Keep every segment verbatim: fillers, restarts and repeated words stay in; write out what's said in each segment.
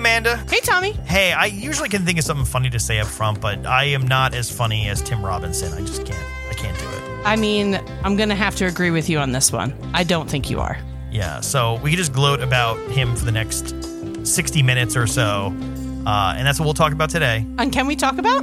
Amanda. Hey, Tommy. Hey, I usually can think of something funny to say up front, but I am not as funny as Tim Robinson. I just can't. I can't do it. I mean, I'm going to have to agree with you on this one. I don't think you are. Yeah, so we can just gloat about him for the next sixty minutes or so, uh, and that's what we'll talk about today. And can we talk about?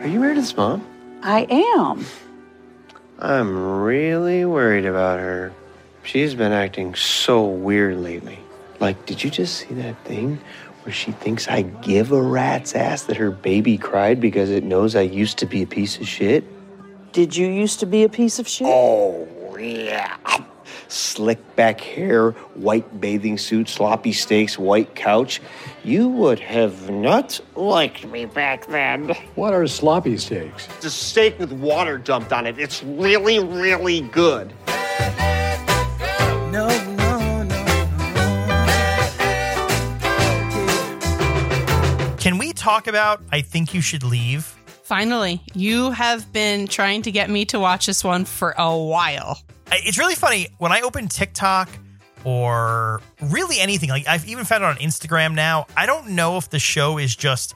Are you married to this mom? I am. I'm really worried about her. She's been acting so weird lately. Like, did you just see that thing where she thinks I give a rat's ass that her baby cried because it knows I used to be a piece of shit? Did you used to be a piece of shit? Oh, yeah. Slick back hair, white bathing suit, sloppy steaks, white couch. You would have not liked me back then. What are sloppy steaks? It's a steak with water dumped on it. It's really, really good. No, no, no, no. Can we talk about I Think You Should Leave? Finally, you have been trying to get me to watch this one for a while. It's really funny. When I open TikTok or really anything, like I've even found it on Instagram now, I don't know if the show is just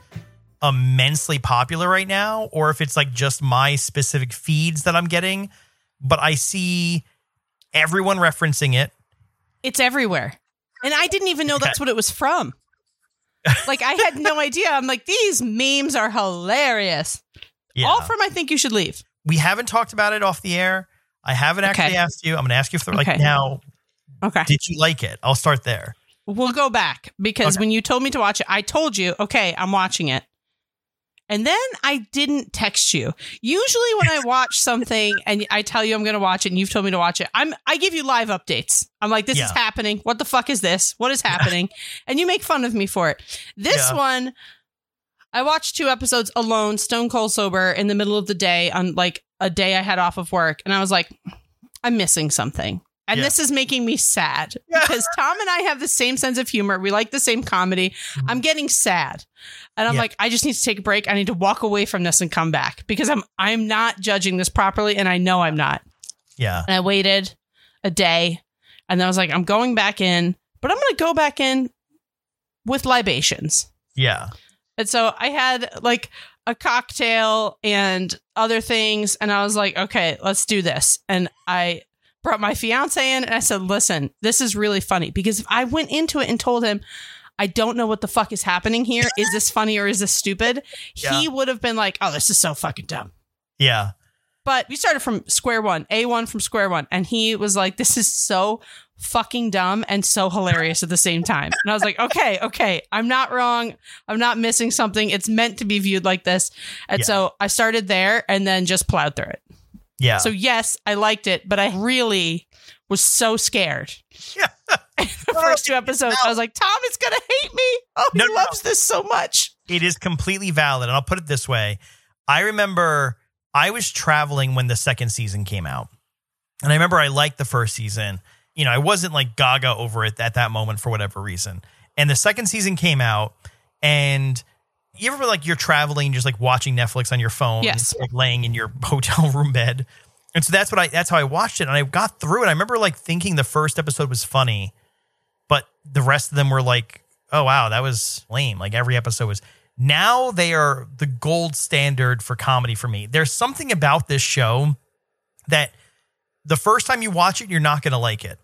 immensely popular right now or if it's like just my specific feeds that I'm getting, but I see everyone referencing it. It's everywhere. And I didn't even know that's what it was from. Like, I had no idea. I'm like, these memes are hilarious. Yeah. All from I Think You Should Leave. We haven't talked about it off the air. I haven't actually okay. asked you. I'm going to ask you for like okay. now. Okay. Did you like it? I'll start there. We'll go back because okay. when you told me to watch it, I told you, okay, I'm watching it. And then I didn't text you. Usually when I watch something and I tell you I'm going to watch it and you've told me to watch it, I'm, I give you live updates. I'm like, this yeah. is happening. What the fuck is this? What is happening? And you make fun of me for it. This yeah. one, I watched two episodes alone, stone cold sober in the middle of the day on like a day I had off of work. And I was like, I'm missing something. And yeah. this is making me sad because Tom and I have the same sense of humor. We like the same comedy. Mm-hmm. I'm getting sad. And I'm yeah. like, I just need to take a break. I need to walk away from this and come back because I'm, I'm not judging this properly. And I know I'm not. Yeah. And I waited a day and then I was like, I'm going back in, but I'm going to go back in with libations. Yeah. And so I had like a cocktail and other things. And I was like, okay, let's do this. And I brought my fiance in and I said, listen, this is really funny because if I went into it and told him, I don't know what the fuck is happening here. Is this funny or is this stupid? Yeah. He would have been like, oh, this is so fucking dumb. Yeah. But we started from square one, A one from square one. And he was like, this is so fucking dumb and so hilarious at the same time. And I was like, okay, okay, I'm not wrong. I'm not missing something. It's meant to be viewed like this. And yeah. so I started there and then just plowed through it. Yeah. So yes, I liked it, but I really was so scared. Yeah. The first two episodes, I was like, Tom is going to hate me. Oh, no, he no, loves no. this so much. It is completely valid. And I'll put it this way. I remember I was traveling when the second season came out. And I remember I liked the first season. You know, I wasn't like gaga over it at that moment for whatever reason. And the second season came out and you ever like you're traveling, just like watching Netflix on your phone, yes. like laying in your hotel room bed. And so that's what I, that's how I watched it. And I got through it. I remember like thinking the first episode was funny, but the rest of them were like, oh wow, that was lame. Like every episode was, now they are the gold standard for comedy for me. There's something about this show that the first time you watch it, you're not going to like it.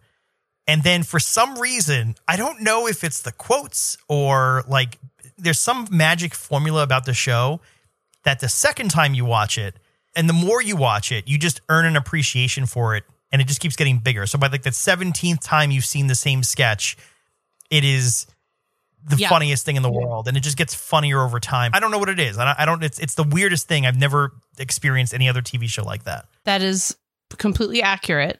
And then for some reason, I don't know if it's the quotes or like there's some magic formula about the show that the second time you watch it and the more you watch it, you just earn an appreciation for it. And it just keeps getting bigger. So by like the seventeenth time you've seen the same sketch, it is the yeah. funniest thing in the world. And it just gets funnier over time. I don't know what it is. I don't, I don't it's, it's the weirdest thing. I've never experienced any other T V show like that. That is completely accurate.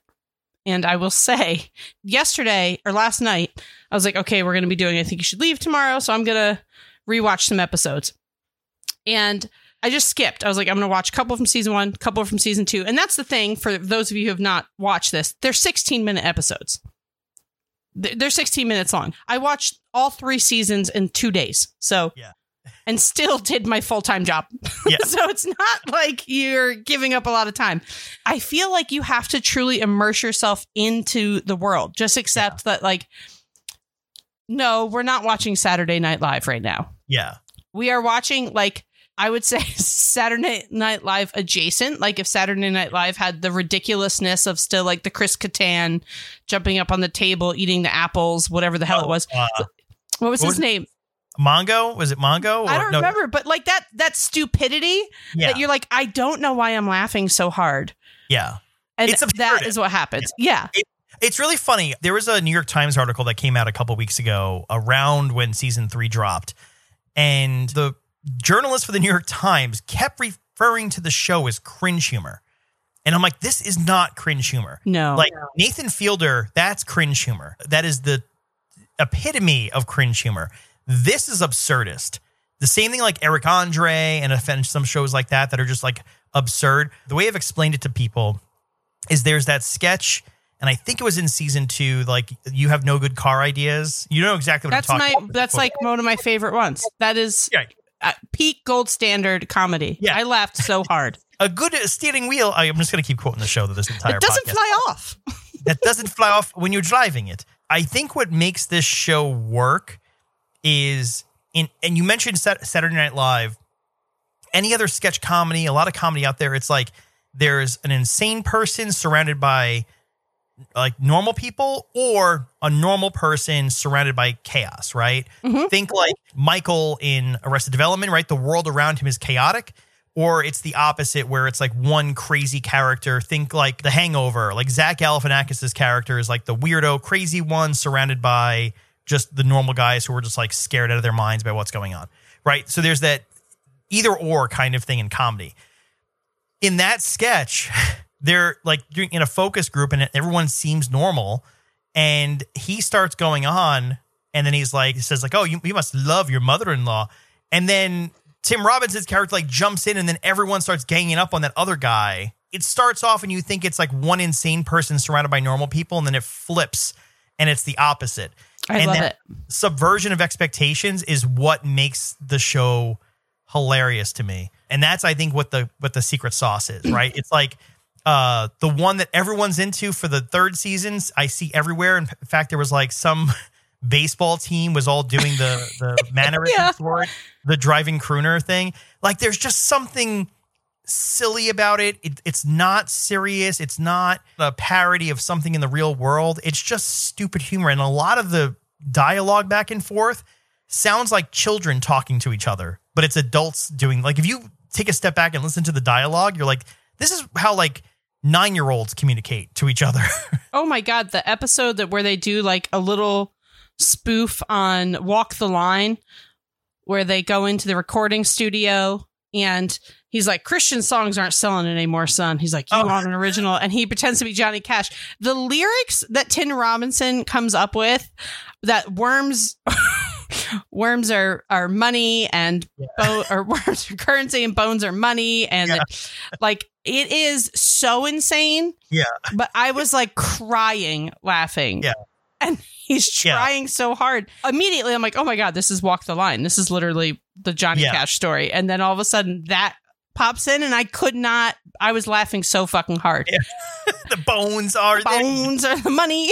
And I will say yesterday or last night, I was like, okay, we're going to be doing I Think You Should Leave tomorrow. So I'm going to rewatch some episodes. And I just skipped. I was like, I'm going to watch a couple from season one, a couple from season two. And that's the thing for those of you who have not watched this. They're sixteen minute episodes. They're sixteen minutes long. I watched all three seasons in two days. So, yeah. And still did my full-time job. Yeah. So it's not like you're giving up a lot of time. I feel like you have to truly immerse yourself into the world. Just accept yeah. that, like, no, we're not watching Saturday Night Live right now. Yeah. We are watching, like, I would say Saturday Night Live adjacent. Like if Saturday Night Live had the ridiculousness of still like the Chris Kattan jumping up on the table, eating the apples, whatever the hell oh, it was. Uh, what was what his was name? Mongo? Was it Mongo? Or, I don't no. remember. But like that, that stupidity yeah. that you're like, I don't know why I'm laughing so hard. Yeah. And it's that is what happens. Yeah. yeah. It, it's really funny. There was a New York Times article that came out a couple weeks ago around when season three dropped. And the journalists for the New York Times kept referring to the show as cringe humor. And I'm like, this is not cringe humor. No. Like Nathan Fielder, that's cringe humor. That is the epitome of cringe humor. This is absurdist. The same thing like Eric Andre and some shows like that that are just like absurd. The way I've explained it to people is there's that sketch, and I think it was in season two, like you have no good car ideas. You know exactly what that's I'm talking my, about. That's like one of my favorite ones. That is... Yeah. Uh, peak gold standard comedy. Yeah. I laughed so hard. A good steering wheel. I'm just going to keep quoting the show that this entire podcast. It doesn't podcast. fly off. That doesn't fly off when you're driving it. I think what makes this show work is in, and you mentioned Saturday Night Live, any other sketch comedy, a lot of comedy out there. It's like there's an insane person surrounded by like normal people or a normal person surrounded by chaos, right? Mm-hmm. Think like Michael in Arrested Development, right? The world around him is chaotic, or it's the opposite where it's like one crazy character. Think like The Hangover, like Zach Galifianakis's character is like the weirdo, crazy one surrounded by just the normal guys who are just like scared out of their minds by what's going on, right? So there's that either or kind of thing in comedy. In that sketch... They're like in a focus group and everyone seems normal. And he starts going on and then he's like, he says like, oh, you, you must love your mother-in-law. And then Tim Robinson's character like jumps in and then everyone starts ganging up on that other guy. It starts off and you think it's like one insane person surrounded by normal people. And then it flips and it's the opposite. I and love that it. Subversion of expectations is what makes the show hilarious to me. And that's, I think, what the, what the secret sauce is, right? It's like, Uh, the one that everyone's into for the third season, I see everywhere. In fact, there was like some baseball team was all doing the, the mannerisms yeah. for it, the driving crooner thing. Like there's just something silly about it. it. It's not serious. It's not a parody of something in the real world. It's just stupid humor. And a lot of the dialogue back and forth sounds like children talking to each other, but it's adults doing, like if you take a step back and listen to the dialogue, you're like, this is how like nine-year-olds communicate to each other. Oh my God, the episode that where they do like a little spoof on Walk the Line where they go into the recording studio and he's like, Christian songs aren't selling anymore, son. He's like, you oh. want an original? And he pretends to be Johnny Cash. The lyrics that Tim Robinson comes up with that worms worms are, are money and yeah. bo- or worms are currency and bones are money and yeah. like, like it is so insane. Yeah. But I was like crying, laughing. Yeah. And he's trying yeah. so hard. Immediately, I'm like, oh my God, this is Walk the Line. This is literally the Johnny yeah. Cash story. And then all of a sudden that pops in and I could not, I was laughing so fucking hard. Yeah. The bones are bones there. Are the money.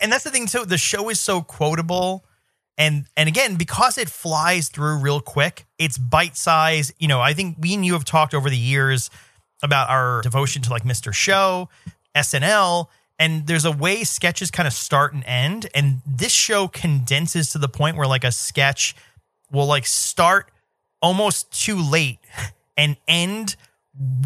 And that's the thing too. The show is so quotable. And and again, because it flies through real quick, it's bite size. You know, I think we and you have talked over the years about our devotion to like Mister Show, S N L, And there's a way sketches kind of start and end. And this show condenses to the point where like a sketch will like start almost too late and end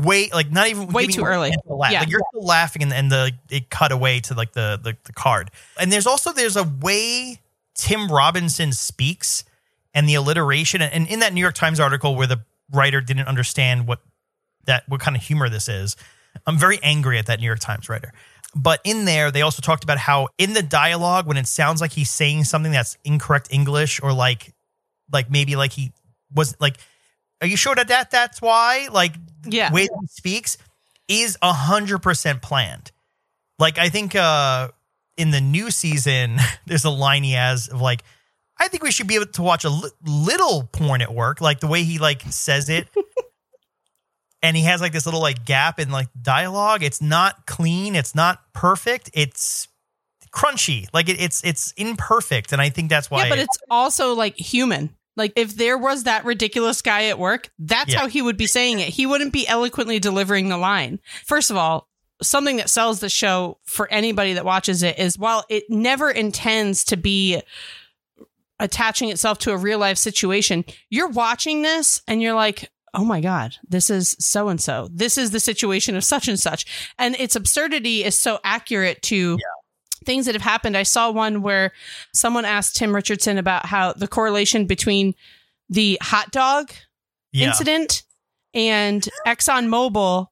way like not even way too early. To yeah. Like you're still laughing and, and the it cut away to like the, the the card. And there's also there's a way Tim Robinson speaks and the alliteration. And in that New York Times article where the writer didn't understand what that what kind of humor this is, I'm very angry at that New York Times writer. But in there, they also talked about how in the dialogue, when it sounds like he's saying something that's incorrect English or like, like maybe like he was like, are you sure that, that that's why? Like yeah. the way that he speaks is one hundred percent planned. Like I think uh, in the new season, there's a line he has of like, I think we should be able to watch a li- little porn at work. Like the way he like says it. And he has like this little like gap in like dialogue. It's not clean. It's not perfect. It's crunchy. Like it, it's it's imperfect. And I think that's why. Yeah, but it, it's also like human. Like if there was that ridiculous guy at work, that's yeah. how he would be saying it. He wouldn't be eloquently delivering the line. First of all, something that sells the show for anybody that watches it is while it never intends to be attaching itself to a real life situation, you're watching this and you're like, oh my God, this is so-and-so. This is the situation of such and such. And its absurdity is so accurate to yeah. things that have happened. I saw one where someone asked Tim Richardson about how the correlation between the hot dog yeah. incident and ExxonMobil,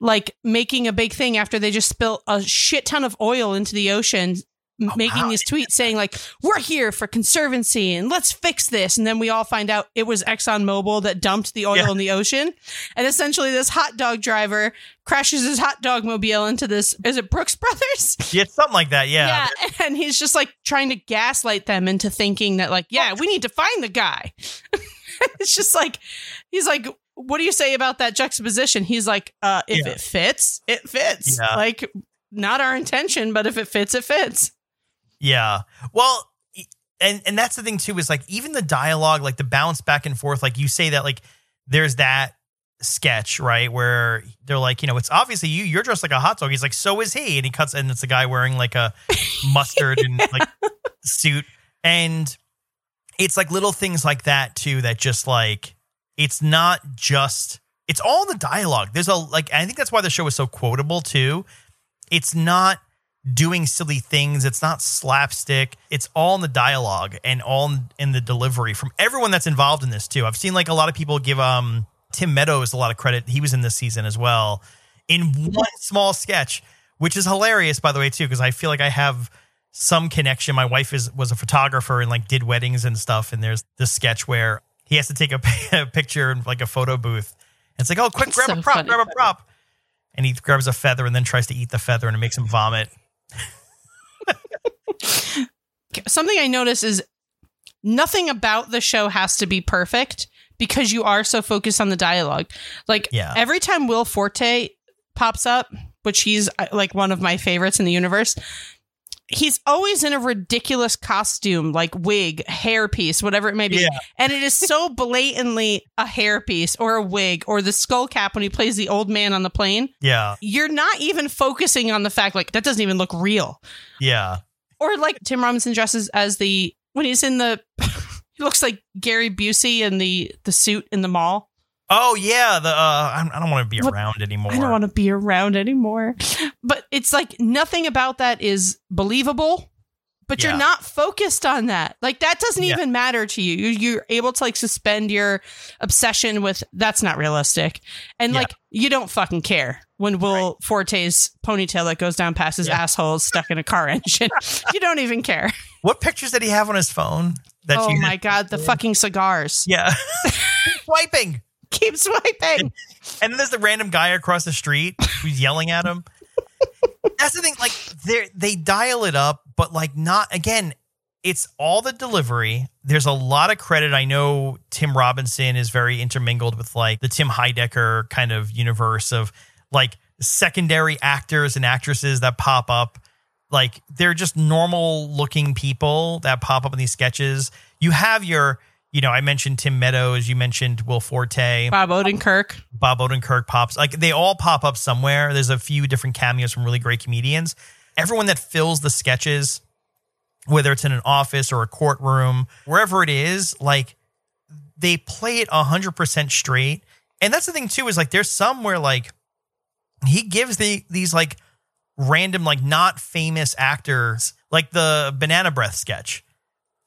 like making a big thing after they just spilled a shit ton of oil into the ocean, oh, making wow. this tweet saying like, we're here for conservancy and let's fix this. And then we all find out it was ExxonMobil that dumped the oil yeah. in the ocean. And essentially this hot dog driver crashes his hot dog mobile into this. Is it Brooks Brothers? Yeah, something like that. Yeah. yeah. And he's just like trying to gaslight them into thinking that like, yeah, we need to find the guy. It's just like, he's like, what do you say about that juxtaposition? He's like, uh, if yeah. it fits, it fits. Yeah. Like not our intention, but if it fits, it fits. Yeah. Well, and, and that's the thing, too, is like even the dialogue, like the bounce back and forth, like you say that like there's that sketch, right, where they're like, you know, it's obviously you. You're dressed like a hot dog. He's like, so is he. And he cuts and it's a guy wearing like a mustard yeah. and like suit. And it's like little things like that, too, that just like it's not just it's all the dialogue. There's a like I think that's why the show is so quotable, too. It's not doing silly things. It's not slapstick. It's all in the dialogue and all in the delivery from everyone that's involved in this too. I've seen like a lot of people give um Tim Meadows a lot of credit. He was in this season as well in one small sketch, which is hilarious by the way too, because I feel like I have some connection. My wife is was a photographer and like did weddings and stuff. And there's this sketch where he has to take a, a picture in like a photo booth. And it's like, oh, quick, that's grab so a prop, funny, grab funny. a prop. And he grabs a feather and then tries to eat the feather and it makes him vomit. Something I notice is nothing about the show has to be perfect because you are so focused on the dialogue. Like yeah. every time Will Forte pops up, which he's like one of my favorites in the universe, he's always in a ridiculous costume, like wig, hairpiece, whatever it may be. Yeah. And it is so blatantly a hairpiece or a wig or the skull cap when he plays the old man on the plane. Yeah. You're not even focusing on the fact like that doesn't even look real. Yeah. Or like Tim Robinson dresses as the when he's in the he looks like Gary Busey in the the suit in the mall. Oh, yeah. The uh, I don't want to be around anymore. I don't want to be around anymore. But it's like nothing about that is believable, but yeah. you're not focused on that. Like that doesn't yeah. even matter to you. you. You're able to like suspend your obsession with that's not realistic. And yeah. like you don't fucking care when Will right. Forte's ponytail that goes down past his yeah. asshole is stuck in a car engine. You don't even care. What pictures did he have on his phone? That oh, you my God. The fucking cigars. Yeah. Wiping. Keep swiping. And then there's the random guy across the street who's yelling at him. That's the thing. Like they they dial it up, but like not again, it's all the delivery. There's a lot of credit. I know Tim Robinson is very intermingled with like the Tim Heidecker kind of universe of like secondary actors and actresses that pop up. Like they're just normal looking people that pop up in these sketches. You have your You know, I mentioned Tim Meadows. You mentioned Will Forte. Bob Odenkirk. Bob Odenkirk pops. Like, they all pop up somewhere. There's a few different cameos from really great comedians. everyone that fills the sketches, whether it's in an office or a courtroom, wherever it is, like they play it one hundred percent straight. And that's the thing, too, is like there's some where like he gives the these like random, like not famous actors, like the banana breath sketch.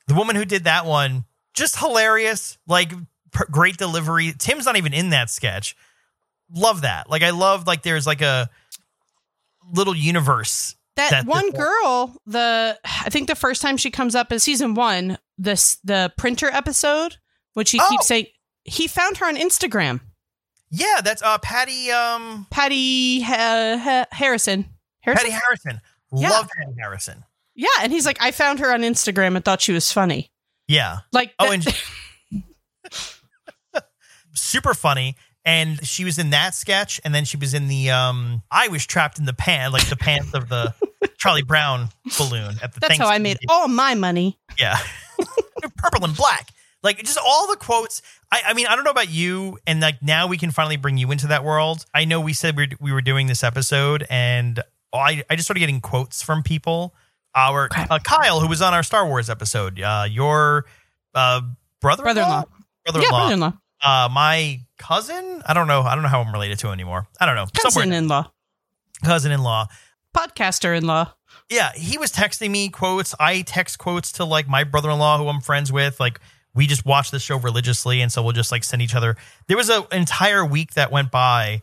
The woman who did that one, just hilarious, like per- great delivery. Tim's not even in that sketch. Love that. Like I love like there's like a little universe. That, that one girl, the I think the first time she comes up is season one, this the printer episode, which she oh. keeps saying he found her on Instagram. Yeah, that's uh, Patty. Um, Patty ha- ha- Harrison. Harrison. Patty Harrison. Yeah. Love Patty Harrison. Yeah, and he's like, I found her on Instagram and thought she was funny. Yeah. Like, oh, that- and she- super funny. And she was in that sketch, and then she was in the um, I was trapped in the pan, like the pants of the Charlie Brown balloon at the That's how I made all my money. Yeah. Purple and black. Like, just all the quotes. I, I mean, I don't know about you, and like now we can finally bring you into that world. I know we said we were, we were doing this episode, and I, I just started getting quotes from people. Our uh, Kyle, who was on our Star Wars episode, uh, your uh, brother, brother-in-law, brother-in-law, yeah, brother-in-law. Uh, my cousin. I don't know. I don't know how I'm related to him anymore. I don't know. Cousin-in-law, cousin-in-law, podcaster-in-law. Yeah, he was texting me quotes. I text quotes to like my brother-in-law, who I'm friends with, like. We just watch the show religiously, and so we'll just like send each other. There was an entire week that went by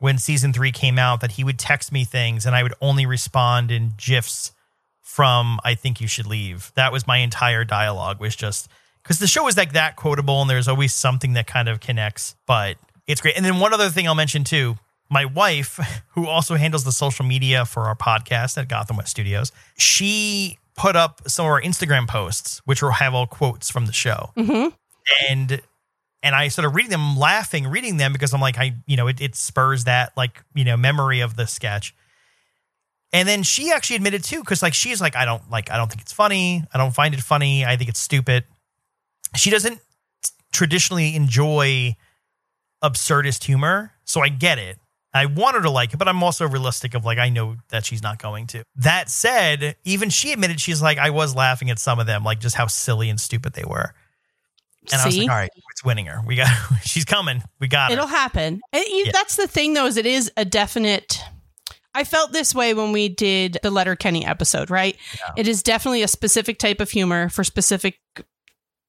when season three came out that he would text me things, and I would only respond in GIFs from I Think You Should Leave. That was my entire dialogue, was just because the show is like that quotable, and there's always something that kind of connects, but it's great. And then one other thing I'll mention too, my wife, who also handles the social media for our podcast at Gotham West Studios, she put up some of our Instagram posts, which will have all quotes from the show. Mm-hmm. And, and I started reading them, laughing, reading them because I'm like, I, you know, it, it spurs that like, you know, memory of the sketch. And then she actually admitted too. Cause like, she's like, I don't like, I don't think it's funny. I don't find it funny. I think it's stupid. She doesn't traditionally enjoy absurdist humor. So I get it. I want her to like it, but I'm also realistic of like, I know that she's not going to. That said, even she admitted, she's like, I was laughing at some of them, like just how silly and stupid they were. And See? I was like, all right, it's winning her. We got, she's coming. We got It'll her. It'll happen. And you, yeah. That's the thing though, is it is a definite, I felt this way when we did the Letterkenny episode, right? Yeah. It is definitely a specific type of humor for specific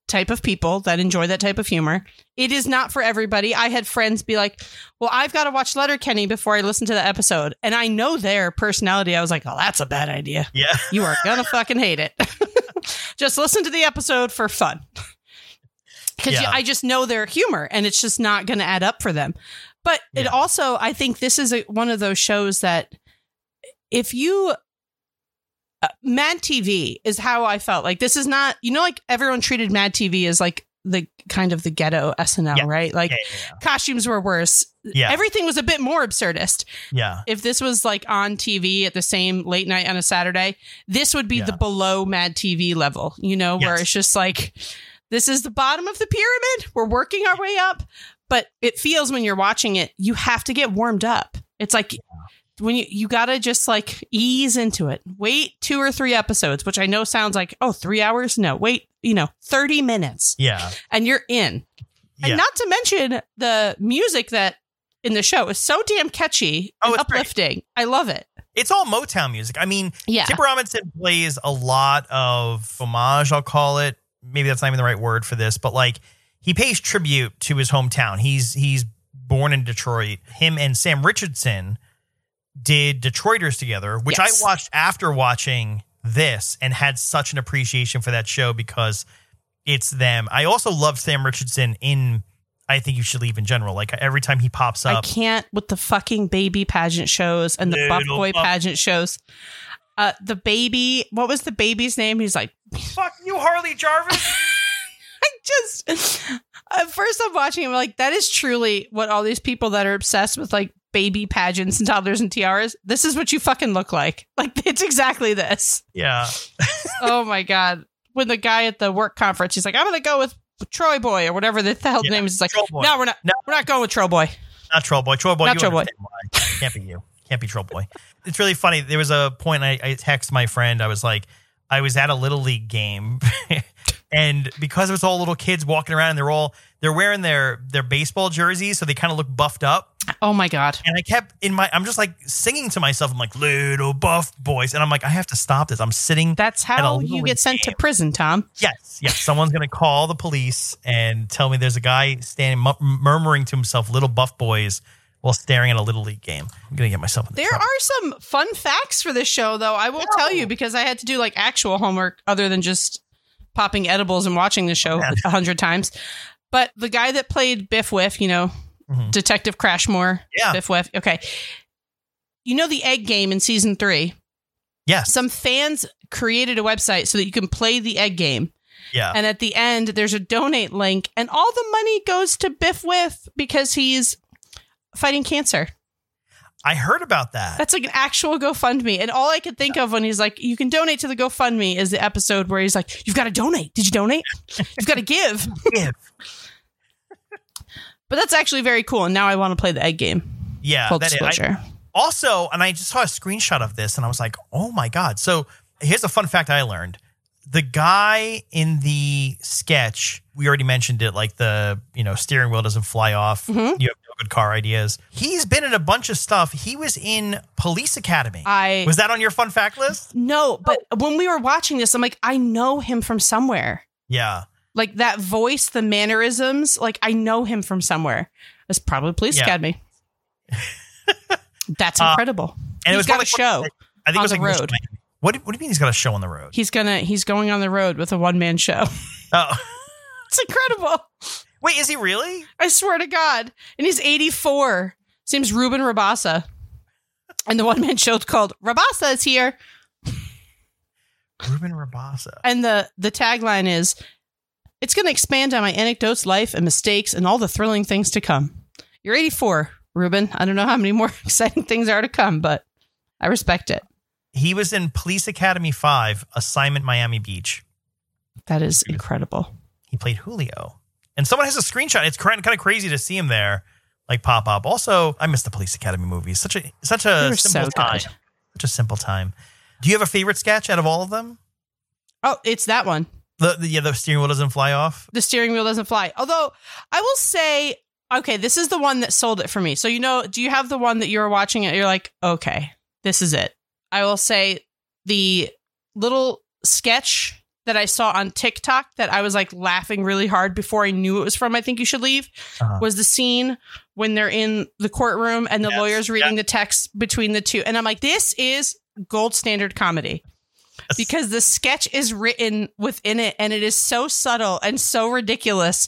type of people that enjoy that type of humor. It is not for everybody. I had friends be like, well, I've got to watch Letterkenny before I listen to the episode. And I know their personality. I was like, oh, that's a bad idea. Yeah. You are going to fucking hate it. Just listen to the episode for fun. Because yeah. I just know their humor and it's just not going to add up for them. But yeah. it also, I think this is a, one of those shows that if you... Uh, Mad T V is how I felt. Like this is not, you know, like everyone treated Mad T V as like the kind of the ghetto S N L, yeah. right? Like yeah, yeah, yeah. costumes were worse. Yeah. Everything was a bit more absurdist. Yeah. If this was like on T V at the same late night on a Saturday, this would be yeah. the below Mad T V level, you know, yes. where it's just like, this is the bottom of the pyramid. We're working our way up. But it feels when you're watching it, you have to get warmed up. It's like, yeah. when you, you got to just like ease into it, wait two or three episodes, which I know sounds like, oh, three hours. No, wait, you know, thirty minutes. Yeah. And you're in. And yeah. not to mention the music that in the show is so damn catchy oh, and uplifting. Great. I love it. It's all Motown music. I mean, yeah. Tim Robinson plays a lot of homage, I'll call it. Maybe that's not even the right word for this, but like he pays tribute to his hometown. He's, he's born in Detroit. Him and Sam Richardson did Detroiters together, which yes. I watched after watching this and had such an appreciation for that show because it's them. I also love Sam Richardson in I Think You Should Leave in general. Like every time he pops up. I can't with the fucking baby pageant shows and the buff boy buff. pageant shows. Uh, the baby. What was the baby's name? He's like, fuck you, Harley Jarvis. I just at first I'm watching him like that is truly what all these people that are obsessed with like baby pageants and toddlers and tiaras. This is what you fucking look like. Like it's exactly this. Yeah. Oh my God. When the guy at the work conference, he's like, I'm going to go with Troy Boy or whatever the hell yeah. name is. He's like, no, we're not. No, we're not going with Troy Boy. Not Troy Boy. Troy Boy. Not Troy Boy. Can't be you. Can't be Troll Boy. It's really funny. There was a point I, I text my friend. I was like, I was at a Little League game. And because it was all little kids walking around, and they're all they're wearing their their baseball jerseys, so they kind of look buffed up. Oh my god! And I kept in my I'm just like singing to myself. I'm like, little buffed boys, and I'm like, I have to stop this. I'm sitting. That's how you get sent to prison, Tom. Yes, yes. Someone's gonna call the police and tell me there's a guy standing m- murmuring to himself, "Little buff boys," while staring at a Little League game. I'm going to get myself in the There trouble. Are some fun facts for this show, though. I will no. tell you, because I had to do like actual homework other than just popping edibles and watching the show a hundred times. But the guy that played Biff Whiff, you know, mm-hmm. Detective Crashmore, yeah. Biff Whiff. Okay. You know the egg game in season three? Yes. Some fans created a website so that you can play the egg game. Yeah. And at the end, there's a donate link, and all the money goes to Biff Whiff because he's fighting cancer. I heard about that. That's like an actual GoFundMe. And all I could think yeah. of when he's like, you can donate to the GoFundMe, is the episode where he's like, you've got to donate. Did you donate? You've got to give. Give. But that's actually very cool. And now I want to play the egg game. Yeah. Full disclosure. I, also, and I just saw a screenshot of this and I was like, oh my God. So here's a fun fact I learned. The guy in the sketch, we already mentioned it, like the, you know, steering wheel doesn't fly off. Mm-hmm. You have no good car ideas. He's been in a bunch of stuff. He was in Police Academy. I Was that on your fun fact list? No, but oh. when we were watching this, I'm like, I know him from somewhere. Yeah. Like that voice, the mannerisms, like I know him from somewhere. It's probably Police yeah. Academy. That's incredible. Uh, and he's it was got a show like, I think on it was the like road. Mission- What, what do you mean he's got a show on the road? He's gonna he's going on the road with a one man show. Oh, it's incredible! Wait, is he really? I swear to God! And he's eighty-four. His name's Ruben Rabasa, and the one man show's called Rabasa Is Here. Ruben Rabasa, and the the tagline is, "It's gonna expand on my anecdotes, life, and mistakes, and all the thrilling things to come." You're eighty-four, Ruben. I don't know how many more exciting things are to come, but I respect it. He was in Police Academy five, Assignment Miami Beach. That is incredible. He played Julio. And someone has a screenshot. It's kind of crazy to see him there, like pop up. Also, I miss the Police Academy movies. Such a such a simple so time. Good. Such a simple time. Do you have a favorite sketch out of all of them? Oh, it's that one. The, the, yeah, the steering wheel doesn't fly off. The steering wheel doesn't fly. Although I will say, okay, this is the one that sold it for me. So, you know, do you have the one that you're watching it? You're like, okay, this is it. I will say the little sketch that I saw on TikTok that I was like laughing really hard before I knew it was from I Think You Should Leave uh-huh. was the scene when they're in the courtroom and the yes. lawyer's reading yeah. the text between the two. And I'm like, this is gold standard comedy yes. because the sketch is written within it and it is so subtle and so ridiculous,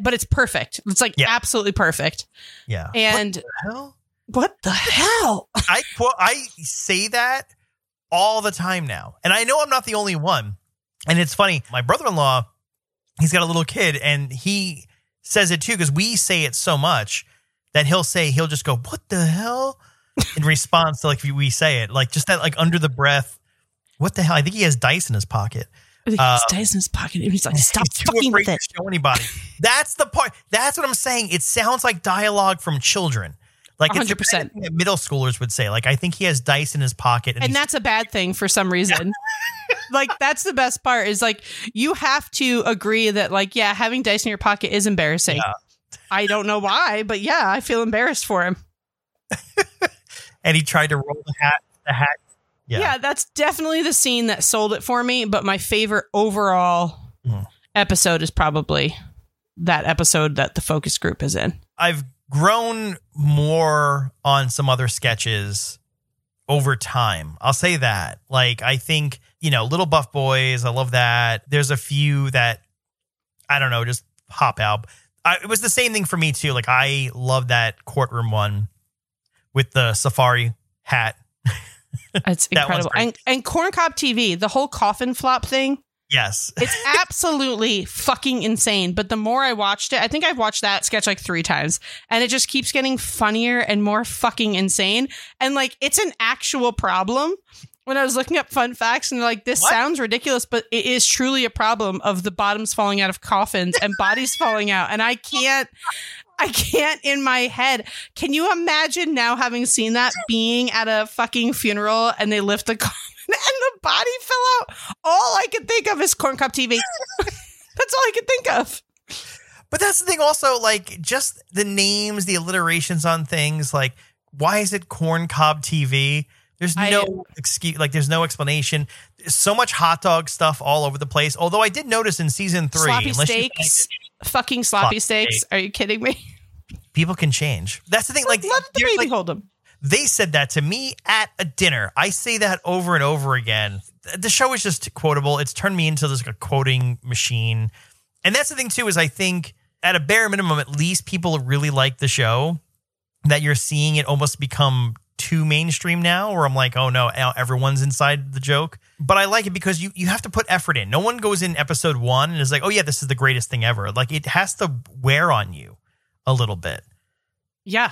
but it's perfect. It's like yeah. absolutely perfect. Yeah. And what the hell? What the hell? I quote, I say that all the time now. And I know I'm not the only one. And it's funny. My brother-in-law, he's got a little kid and he says it too, because we say it so much that he'll say, he'll just go, what the hell? In response to like, we say it like just that, like under the breath. What the hell? I think he has dice in his pocket. I think he has uh, dice in his pocket. And he's like, stop he's fucking with it. Show anybody. That's the part. That's what I'm saying. It sounds like dialogue from children. Like one hundred percent. It's the kind of thing that middle schoolers would say. Like, I think he has dice in his pocket. And, and that's a bad thing for some reason. Yeah. Like, that's the best part is like, you have to agree that like, yeah, having dice in your pocket is embarrassing. Yeah. I don't know why, but yeah, I feel embarrassed for him. And he tried to roll the hat. The hat. Yeah. yeah, that's definitely the scene that sold it for me. But my favorite overall mm. episode is probably that episode that the focus group is in. I've grown more on some other sketches over time. I'll say that. Like, I think, you know, Little Buff Boys, I love that. There's a few that, I don't know, just pop out. I, it was the same thing for me, too. Like, I love that courtroom one with the safari hat. That's that incredible. And, and Corn Cob T V, the whole coffin flop thing. Yes. It's absolutely fucking insane. But the more I watched it, I think I've watched that sketch like three times and it just keeps getting funnier and more fucking insane. And like, it's an actual problem. When I was looking up fun facts and like, this what? sounds ridiculous, but it is truly a problem of the bottoms falling out of coffins and bodies falling out. And I can't, I can't in my head. Can you imagine now, having seen that, being at a fucking funeral and they lift the coffin and the body fell out? All I could think of is Corn Cup T V. That's all I could think of. But that's the thing also, like, just the names, the alliterations on things, like, why is it Corn Cob T V? There's no I, excuse, like, there's no explanation. So much hot dog stuff all over the place. Although I did notice in season three, sloppy steaks, it, fucking sloppy, sloppy steaks. Steak. Are you kidding me? People can change. That's the thing. Like, let the baby like, hold them. They said that to me at a dinner. I say that over and over again. The show is just quotable. It's turned me into this like, quoting machine. And that's the thing too, is I think, at a bare minimum, at least people really like the show, that you're seeing it almost become too mainstream now, where I'm like, oh no, everyone's inside the joke. But I like it because you, you have to put effort in. No one goes in episode one and is like, oh yeah, this is the greatest thing ever. Like, it has to wear on you a little bit. Yeah.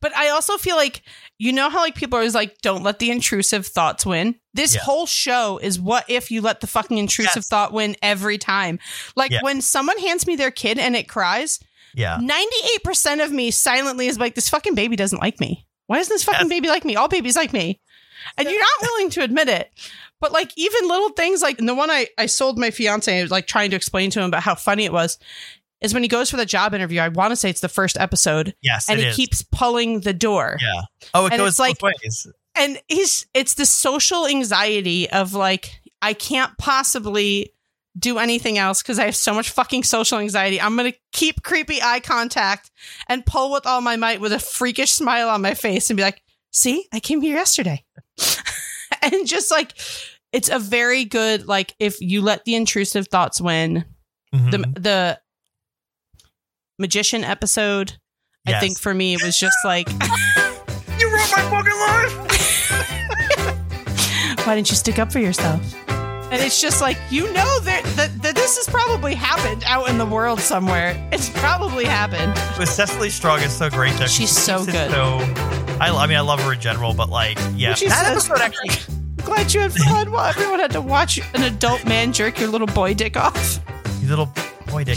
But I also feel like, you know how like people are always like, don't let the intrusive thoughts win. This yeah. whole show is what if you let the fucking intrusive yes. thought win every time. Like yeah. when someone hands me their kid and it cries, yeah, ninety-eight percent of me silently is like, this fucking baby doesn't like me. Why doesn't this fucking yes. baby like me? All babies like me. And you're not willing to admit it. But like even little things like the one I, I sold my fiance, I was like trying to explain to him about how funny it was. Is when he goes for the job interview. I want to say it's the first episode. Yes, and it he is. keeps pulling the door. Yeah. Oh, it and goes both like, ways. And he's it's the social anxiety of like, I can't possibly do anything else because I have so much fucking social anxiety. I'm gonna keep creepy eye contact and pull with all my might with a freakish smile on my face and be like, "See, I came here yesterday," and just like it's a very good like if you let the intrusive thoughts win, mm-hmm. the the. Magician episode, yes. I think for me it was just like, you ruined my fucking life. Why didn't you stick up for yourself? And it's just like, you know that, that, that this has probably happened out in the world somewhere. It's probably happened. But Cecily Strong is so great. There. She's so good. So, I, I mean, I love her in general, but like, yeah, she's that episode actually. I'm glad you had fun while everyone had to watch an adult man jerk your little boy dick off. You little. And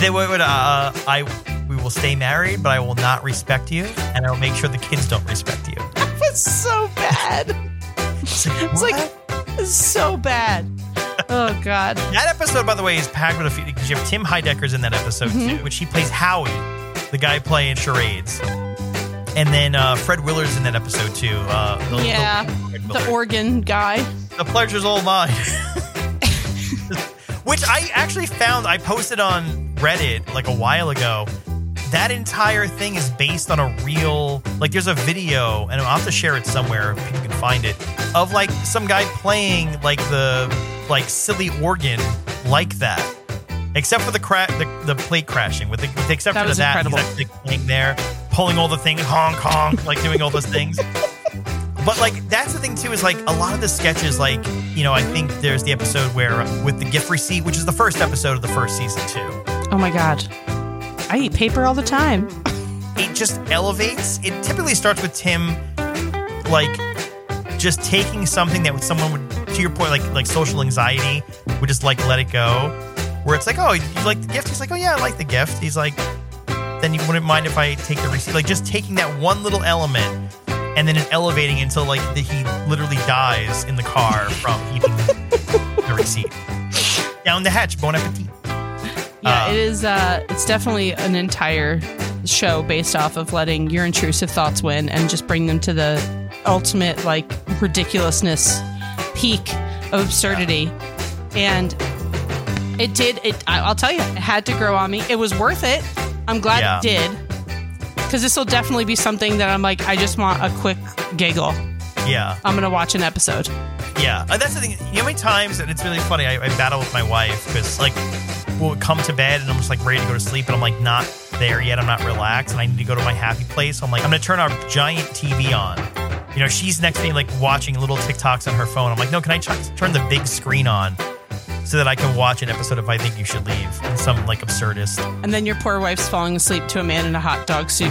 then we would, uh, I, we will stay married, but I will not respect you, and I will make sure the kids don't respect you. That was so bad. It's like, it's like it's so bad. Oh God. That episode, by the way, is packed with a few because you have Tim Heidecker's in that episode mm-hmm. too, which he plays Howie, the guy playing charades, and then uh, Fred Willard's in that episode too. Uh, the, yeah, the, the organ guy. The pleasure's all mine. Which I actually found, I posted on Reddit like a while ago. That entire thing is based on a real, like there's a video, and I'll have to share it somewhere if people can find it, of like some guy playing like the like silly organ like that. Except for the cra- the, the plate crashing. With the, with the except that for that, incredible. He's actually playing there, pulling all the things, honk, honk, like doing all those things. But, like, that's the thing, too, is, like, a lot of the sketches, like, you know, I think there's the episode where with the gift receipt, which is the first episode of the first season, too. Oh, my God. I eat paper all the time. It just elevates. It typically starts with Tim, like, just taking something that someone would, to your point, like, like social anxiety, would just, like, let it go. Where it's like, oh, you like the gift? He's like, oh, yeah, I like the gift. He's like, then you wouldn't mind if I take the receipt. Like, just taking that one little element. And then it's elevating until, like, the, he literally dies in the car from eating the receipt. Down the hatch, bon appetit. Yeah, uh, it is, uh, it's definitely an entire show based off of letting your intrusive thoughts win and just bring them to the ultimate, like, ridiculousness, peak of absurdity. Yeah. And it did, it. I'll tell you, it had to grow on me. It was worth it. I'm glad yeah. it did. Because this will definitely be something that I'm like, I just want a quick giggle. Yeah. I'm going to watch an episode. Yeah. And that's the thing. You know how many times, and it's really funny, I, I battle with my wife because, like, we'll come to bed and I'm just, like, ready to go to sleep and I'm, like, not there yet. I'm not relaxed and I need to go to my happy place. So I'm like, I'm going to turn our giant T V on. You know, she's next to me, like, watching little TikToks on her phone. I'm like, no, can I ch- turn the big screen on? So that I can watch an episode of I Think You Should Leave and some, like, absurdist. And then your poor wife's falling asleep to a man in a hot dog suit.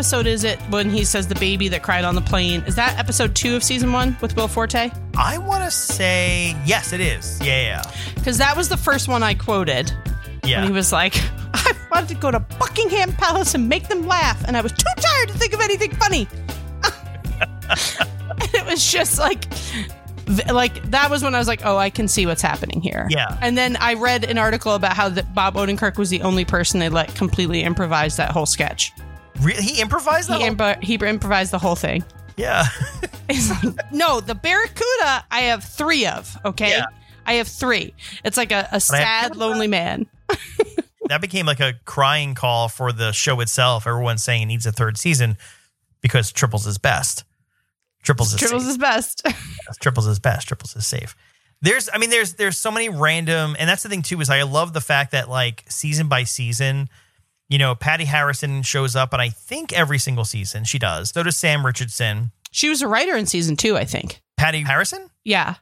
Episode is it when he says the baby that cried on the plane? Is that episode two of season one with Will Forte? I want to say yes, it is. Yeah, because that was the first one I quoted. Yeah, when he was like, I wanted to go to Buckingham Palace and make them laugh, and I was too tired to think of anything funny. And it was just like, like that was when I was like, oh, I can see what's happening here. Yeah, and then I read an article about how that Bob Odenkirk was the only person they let completely improvise that whole sketch. Really? He improvised that? He, imp- he improvised the whole thing. Yeah. No, the Barracuda, I have three of, okay? Yeah. I have three. It's like a, a sad, lonely man. That became like a crying call for the show itself. Everyone's saying it needs a third season because Triples is best. Triples is Triples safe. is best. Triples is best. Triples is safe. There's, I mean, there's, there's so many random, and that's the thing too, is I love the fact that like season by season, you know, Patty Harrison shows up, and I think every single season she does. So does Sam Richardson. She was a writer in season two, I think. Patty Harrison? Yeah.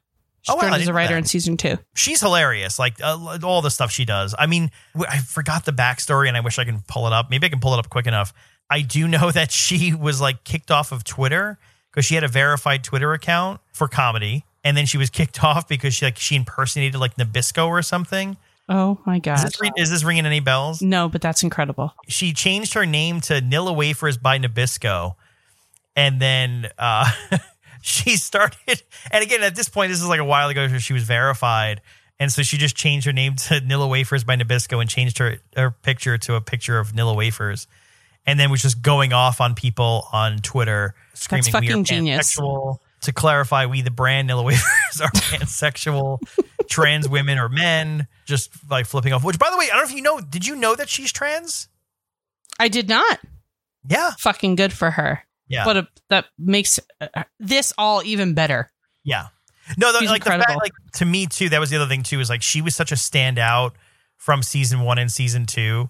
She oh, wow, was a writer in season two. She's hilarious. Like, uh, all the stuff she does. I mean, I forgot the backstory, and I wish I can pull it up. Maybe I can pull it up quick enough. I do know that she was, like, kicked off of Twitter because she had a verified Twitter account for comedy, and then she was kicked off because she, like, she impersonated, like, Nabisco or something. Oh, my God. Is this, ring, is this ringing any bells? No, but that's incredible. She changed her name to Nilla Wafers by Nabisco. And then uh, she started. And again, at this point, this is like a while ago. She was verified. And so she just changed her name to Nilla Wafers by Nabisco and changed her, her picture to a picture of Nilla Wafers. And then was just going off on people on Twitter. Screaming, that's fucking genius. Pansexual. To clarify, we, the brand Nilla Wafers, are pansexual. Trans women or men, just like flipping off. Which, by the way, I don't know if you know, did you know that she's trans? I did not. Yeah. Fucking good for her. Yeah. But a, that makes this all even better. Yeah. No, the, like, the fact, like, to me, too, that was the other thing, too, is like she was such a standout from season one and season two.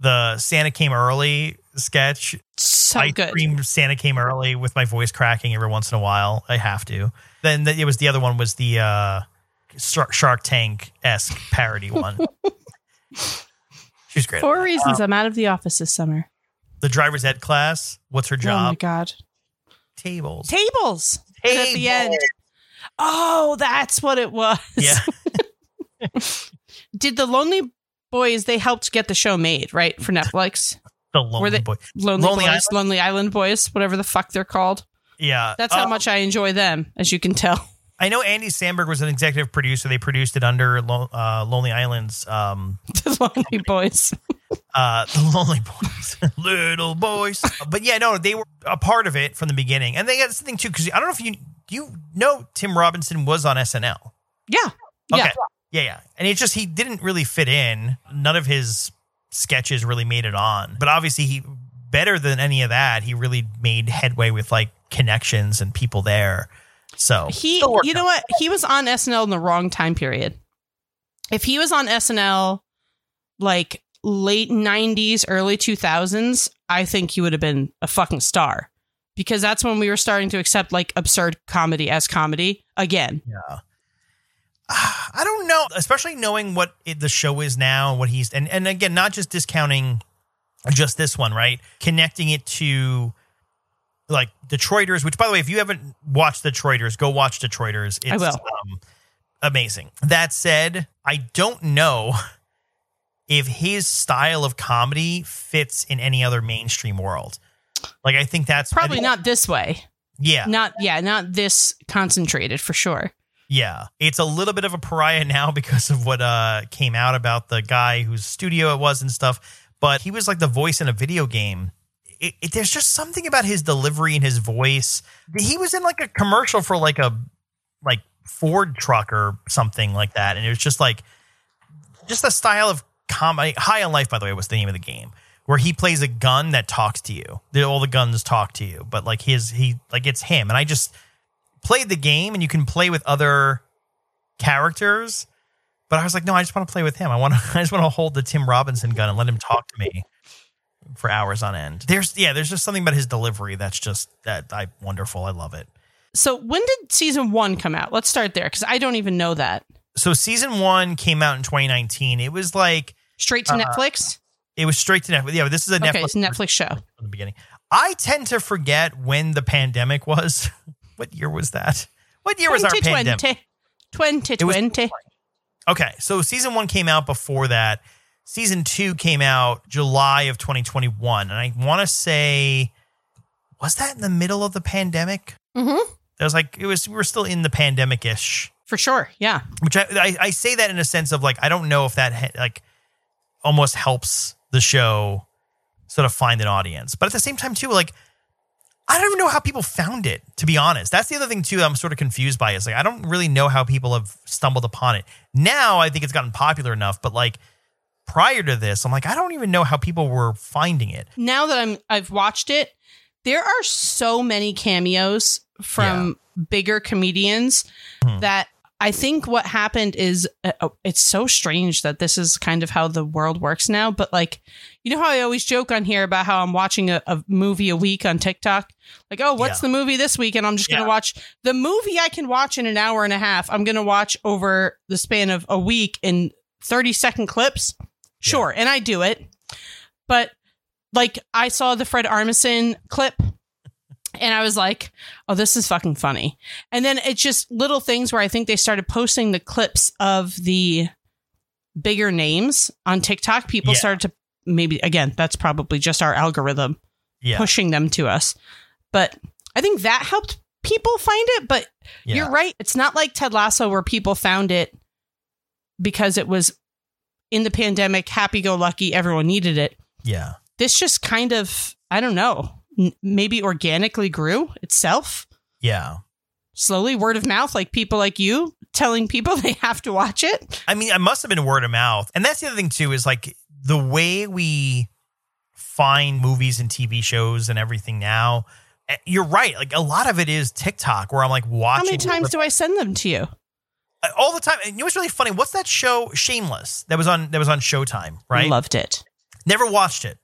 The Santa Came Early sketch. So I good. Screamed Santa Came Early with my voice cracking every once in a while. I have to. Then the, it was the other one was the, uh, Shark Tank-esque parody one. She's great. Four reasons um, I'm out of the office this summer. The driver's ed class. What's her job? Oh my God. Tables. Tables. Tables. At the end. Oh, that's what it was. Yeah. Did the Lonely Boys, they helped get the show made, right? For Netflix? The Lonely Boys. Lonely, Lonely Boys, Island? Lonely Island Boys, whatever the fuck they're called. Yeah. That's how um, much I enjoy them, as you can tell. I know Andy Samberg was an executive producer. They produced it under uh, Lonely Island's... Um, the Lonely Boys. Uh, the Lonely Boys. Little boys. But yeah, no, they were a part of it from the beginning. And they, that's the thing, too, because I don't know if you you know Tim Robinson was on S N L. Yeah. Okay. Yeah. Yeah, yeah. And it's just he didn't really fit in. None of his sketches really made it on. But obviously, he better than any of that, he really made headway with, like, connections and people there. So he, you know what? He was on S N L in the wrong time period. If he was on S N L like late nineties, early two thousands, I think he would have been a fucking star because that's when we were starting to accept like absurd comedy as comedy again. Yeah. I don't know, especially knowing what it, the show is now, what he's, and, and again, not just discounting just this one, right? Connecting it to, like Detroiters, which, by the way, if you haven't watched Detroiters, go watch Detroiters. It's, I will. Um, amazing. That said, I don't know if his style of comedy fits in any other mainstream world. Like, I think that's probably think, not this way. Yeah. Not, yeah, not this concentrated for sure. Yeah. It's a little bit of a pariah now because of what uh, came out about the guy whose studio it was and stuff. But he was like the voice in a video game. It, it, there's just something about his delivery and his voice. He was in like a commercial for like a like Ford truck or something like that. And it was just like just the style of comedy. High on Life, by the way, was the name of the game, where he plays a gun that talks to you. All the guns talk to you, but like his he like it's him. And I just played the game, and you can play with other characters. But I was like, no, I just want to play with him. I want to, I just want to hold the Tim Robinson gun and let him talk to me for hours on end. There's, yeah, there's just something about his delivery that's just that I wonderful. I love it. So when did season one come out? Let's start there because I don't even know that. So season one came out in twenty nineteen. It was like straight to uh, Netflix. It was straight to Netflix. Yeah, this is a Netflix, okay, it's a Netflix show from the beginning. I tend to forget when the pandemic was. What year was that? What year was our pandemic? twenty twenty. Okay, so season one came out before that. Season two came out July of twenty twenty-one. And I want to say, was that in the middle of the pandemic? Mm-hmm. It was like, it was, we were still in the pandemic-ish. For sure, yeah. Which I, I, I say that in a sense of like, I don't know if that ha- like almost helps the show sort of find an audience. But at the same time, too, like, I don't even know how people found it, to be honest. That's the other thing, too, that I'm sort of confused by. Is like I don't really know how people have stumbled upon it. Now I think it's gotten popular enough, but like prior to this, I'm like, I don't even know how people were finding it. Now that I'm, I've watched it, there are so many cameos from yeah. bigger comedians hmm. that I think what happened is uh, it's so strange that this is kind of how the world works now. But like, you know how I always joke on here about how I'm watching a, a movie a week on TikTok? Like, oh, what's yeah. the movie this week? And I'm just yeah. going to watch the movie I can watch in an hour and a half. I'm going to watch over the span of a week in thirty second clips. Sure. Yeah. And I do it. But like, I saw the Fred Armisen clip. And I was like, oh, this is fucking funny. And then it's just little things where I think they started posting the clips of the bigger names on TikTok. People yeah. started to maybe, again, that's probably just our algorithm yeah. pushing them to us. But I think that helped people find it. But yeah. you're right. It's not like Ted Lasso where people found it because it was in the pandemic, happy-go-lucky, everyone needed it. Yeah. This just kind of, I don't know. Maybe organically grew itself. Yeah. Slowly, word of mouth, like people like you telling people they have to watch it. I mean, it must have been word of mouth. And that's the other thing, too, is like the way we find movies and T V shows and everything now. You're right. Like a lot of it is TikTok where I'm like watching. How many times do I send them to you? All the time. And you know what's really funny? What's that show? Shameless. That was on that was on Showtime, right? Loved it. Never watched it.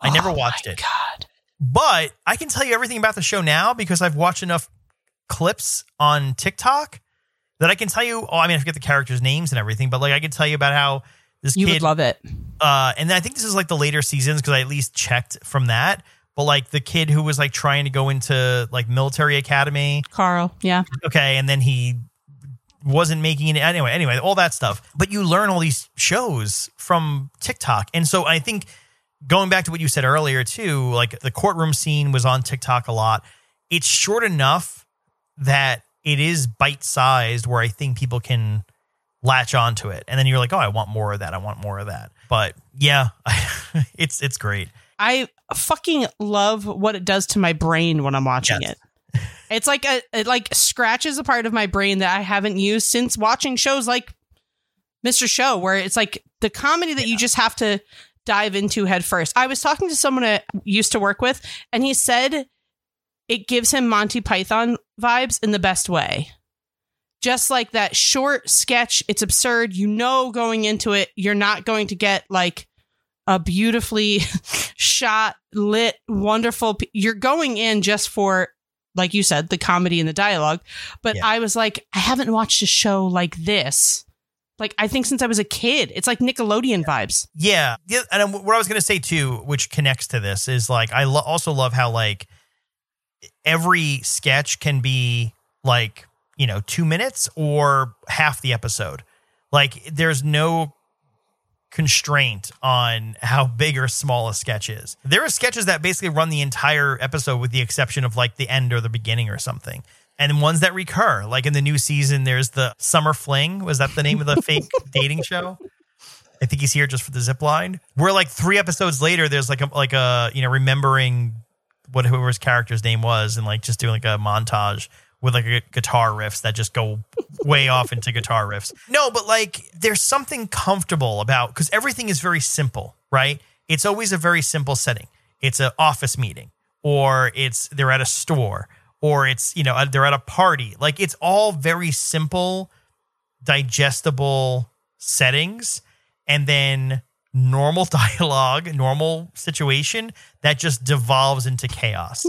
I never oh watched my it. God. But I can tell you everything about the show now because I've watched enough clips on TikTok that I can tell you. Oh, I mean, I forget the characters' names and everything, but like I can tell you about how this you kid would love it. Uh, and I think this is like the later seasons because I at least checked from that. But like the kid who was like trying to go into like military academy, Carl. Yeah. Okay, and then he wasn't making it anyway. Anyway, all that stuff. But you learn all these shows from TikTok, and so I think. Going back to what you said earlier, too, like the courtroom scene was on TikTok a lot. It's short enough that it is bite-sized where I think people can latch onto it. And then you're like, oh, I want more of that. I want more of that. But yeah, it's it's great. I fucking love what it does to my brain when I'm watching yes. it. It's like a, it like scratches a part of my brain that I haven't used since watching shows like Mister Show, where it's like the comedy that yeah. you just have to dive into head first. I was talking to someone I used to work with, and he said it gives him Monty Python vibes in the best way. Just like that short sketch, it's absurd. You know, going into it, you're not going to get like a beautifully shot, lit, wonderful. P- you're going in just for, like you said, the comedy and the dialogue. But yeah. I was like, I haven't watched a show like this. Like, I think since I was a kid, it's like Nickelodeon vibes. Yeah. yeah. And what I was going to say, too, which connects to this is like I lo- also love how like every sketch can be like, you know, two minutes or half the episode. Like, there's no constraint on how big or small a sketch is. There are sketches that basically run the entire episode with the exception of like the end or the beginning or something. And ones that recur, like in the new season, there's the Summer Fling. Was that the name of the fake dating show? I think he's here just for the zip line. We're like three episodes later. There's like a, like a, you know, remembering what whoever's character's name was and like just doing like a montage with like a guitar riffs that just go way off into guitar riffs. No, but like there's something comfortable about, because everything is very simple, right? It's always a very simple setting. It's an office meeting, or it's they're at a store, or it's, you know, they're at a party. Like it's all very simple, digestible settings, and then normal dialogue, normal situation that just devolves into chaos.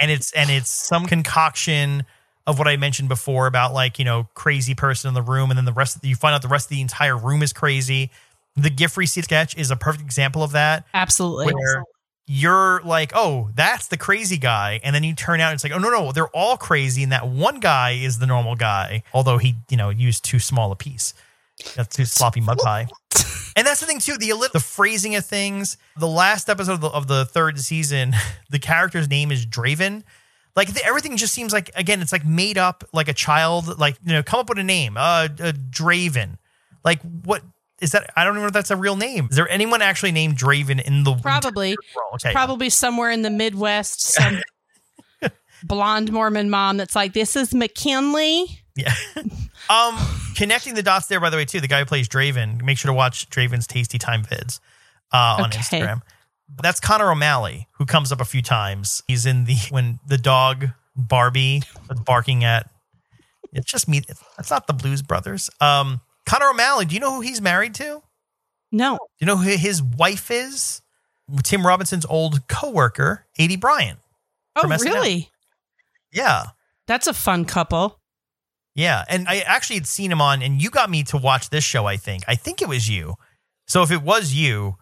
And it's and it's some concoction of what I mentioned before about like, you know, crazy person in the room. And then the rest, of the, you find out the rest of the entire room is crazy. The gift receipt sketch is a perfect example of that. Absolutely. Where you're like, oh, that's the crazy guy. And then you turn out and it's like, oh, no, no, they're all crazy. And that one guy is the normal guy. Although he, you know, used too small a piece. That's too sloppy mud pie. And that's the thing, too. The the phrasing of things. The last episode of the, of the third season, the character's name is Draven. Like the, everything just seems like, again, it's like made up, like a child, like, you know, come up with a name, uh, uh, Draven. Like, what is that? I don't even know if that's a real name. Is there anyone actually named Draven in the probably world? Okay. Probably somewhere in the Midwest, some blonde Mormon mom that's like, this is McKinley. Yeah. um, connecting the dots there, by the way, too. The guy who plays Draven. Make sure to watch Draven's Tasty Time vids uh, on okay. Instagram. That's Connor O'Malley, who comes up a few times. He's in the when the dog Barbie was barking at. It's just me. It's not the Blues Brothers. Um, Connor O'Malley. Do you know who he's married to? No. Do you know who his wife is? Tim Robinson's old coworker, Aidy Bryant. Oh, really? Yeah. That's a fun couple. Yeah, and I actually had seen him on, and you got me to watch this show, I think. I think it was you. So if it was you,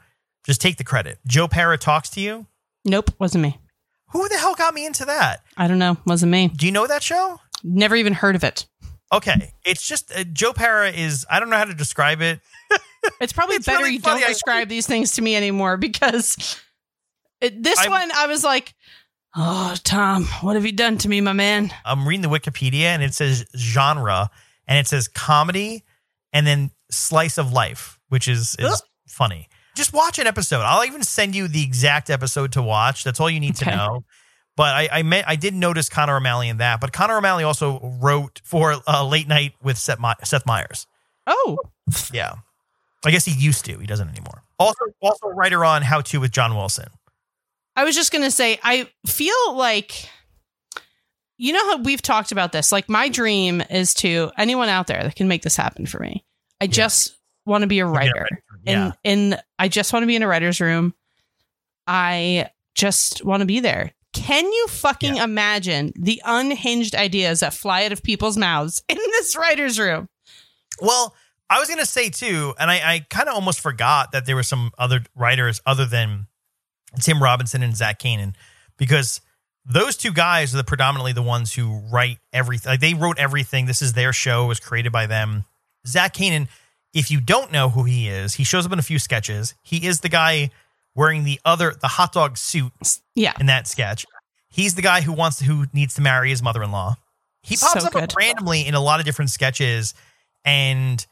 just take the credit. Joe Parra Talks to You? Nope, wasn't me. Who the hell got me into that? I don't know, wasn't me. Do you know that show? Never even heard of it. Okay, it's just, uh, Joe Parra is, I don't know how to describe it. It's probably it's better really you funny. Don't describe these things to me anymore, because it, this I'm, one, I was like... Oh, Tom, what have you done to me, my man? I'm reading the Wikipedia and it says genre and it says comedy and then slice of life, which is, is oh. funny. Just watch an episode. I'll even send you the exact episode to watch. That's all you need okay. to know. But I I, met, I did notice Connor O'Malley in that. But Connor O'Malley also wrote for uh, Late Night with Seth, My- Seth Meyers. Oh. Yeah. I guess he used to. He doesn't anymore. Also, also writer on How To with John Wilson. I was just going to say, I feel like, you know how we've talked about this? Like, my dream is to anyone out there that can make this happen for me. I yeah. just want to be a writer. Yeah. And, and I just want to be in a writer's room. I just want to be there. Can you fucking yeah. imagine the unhinged ideas that fly out of people's mouths in this writer's room? Well, I was going to say, too, and I, I kind of almost forgot that there were some other writers other than Tim Robinson and Zach Kanin, because those two guys are the predominantly the ones who write everything. Like, they wrote everything. This is their show. It was created by them. Zach Kanin, if you don't know who he is, he shows up in a few sketches. He is the guy wearing the other the hot dog suit. Yeah. In that sketch, he's the guy who wants to, who needs to marry his mother-in-law. He pops so up good. randomly in a lot of different sketches, and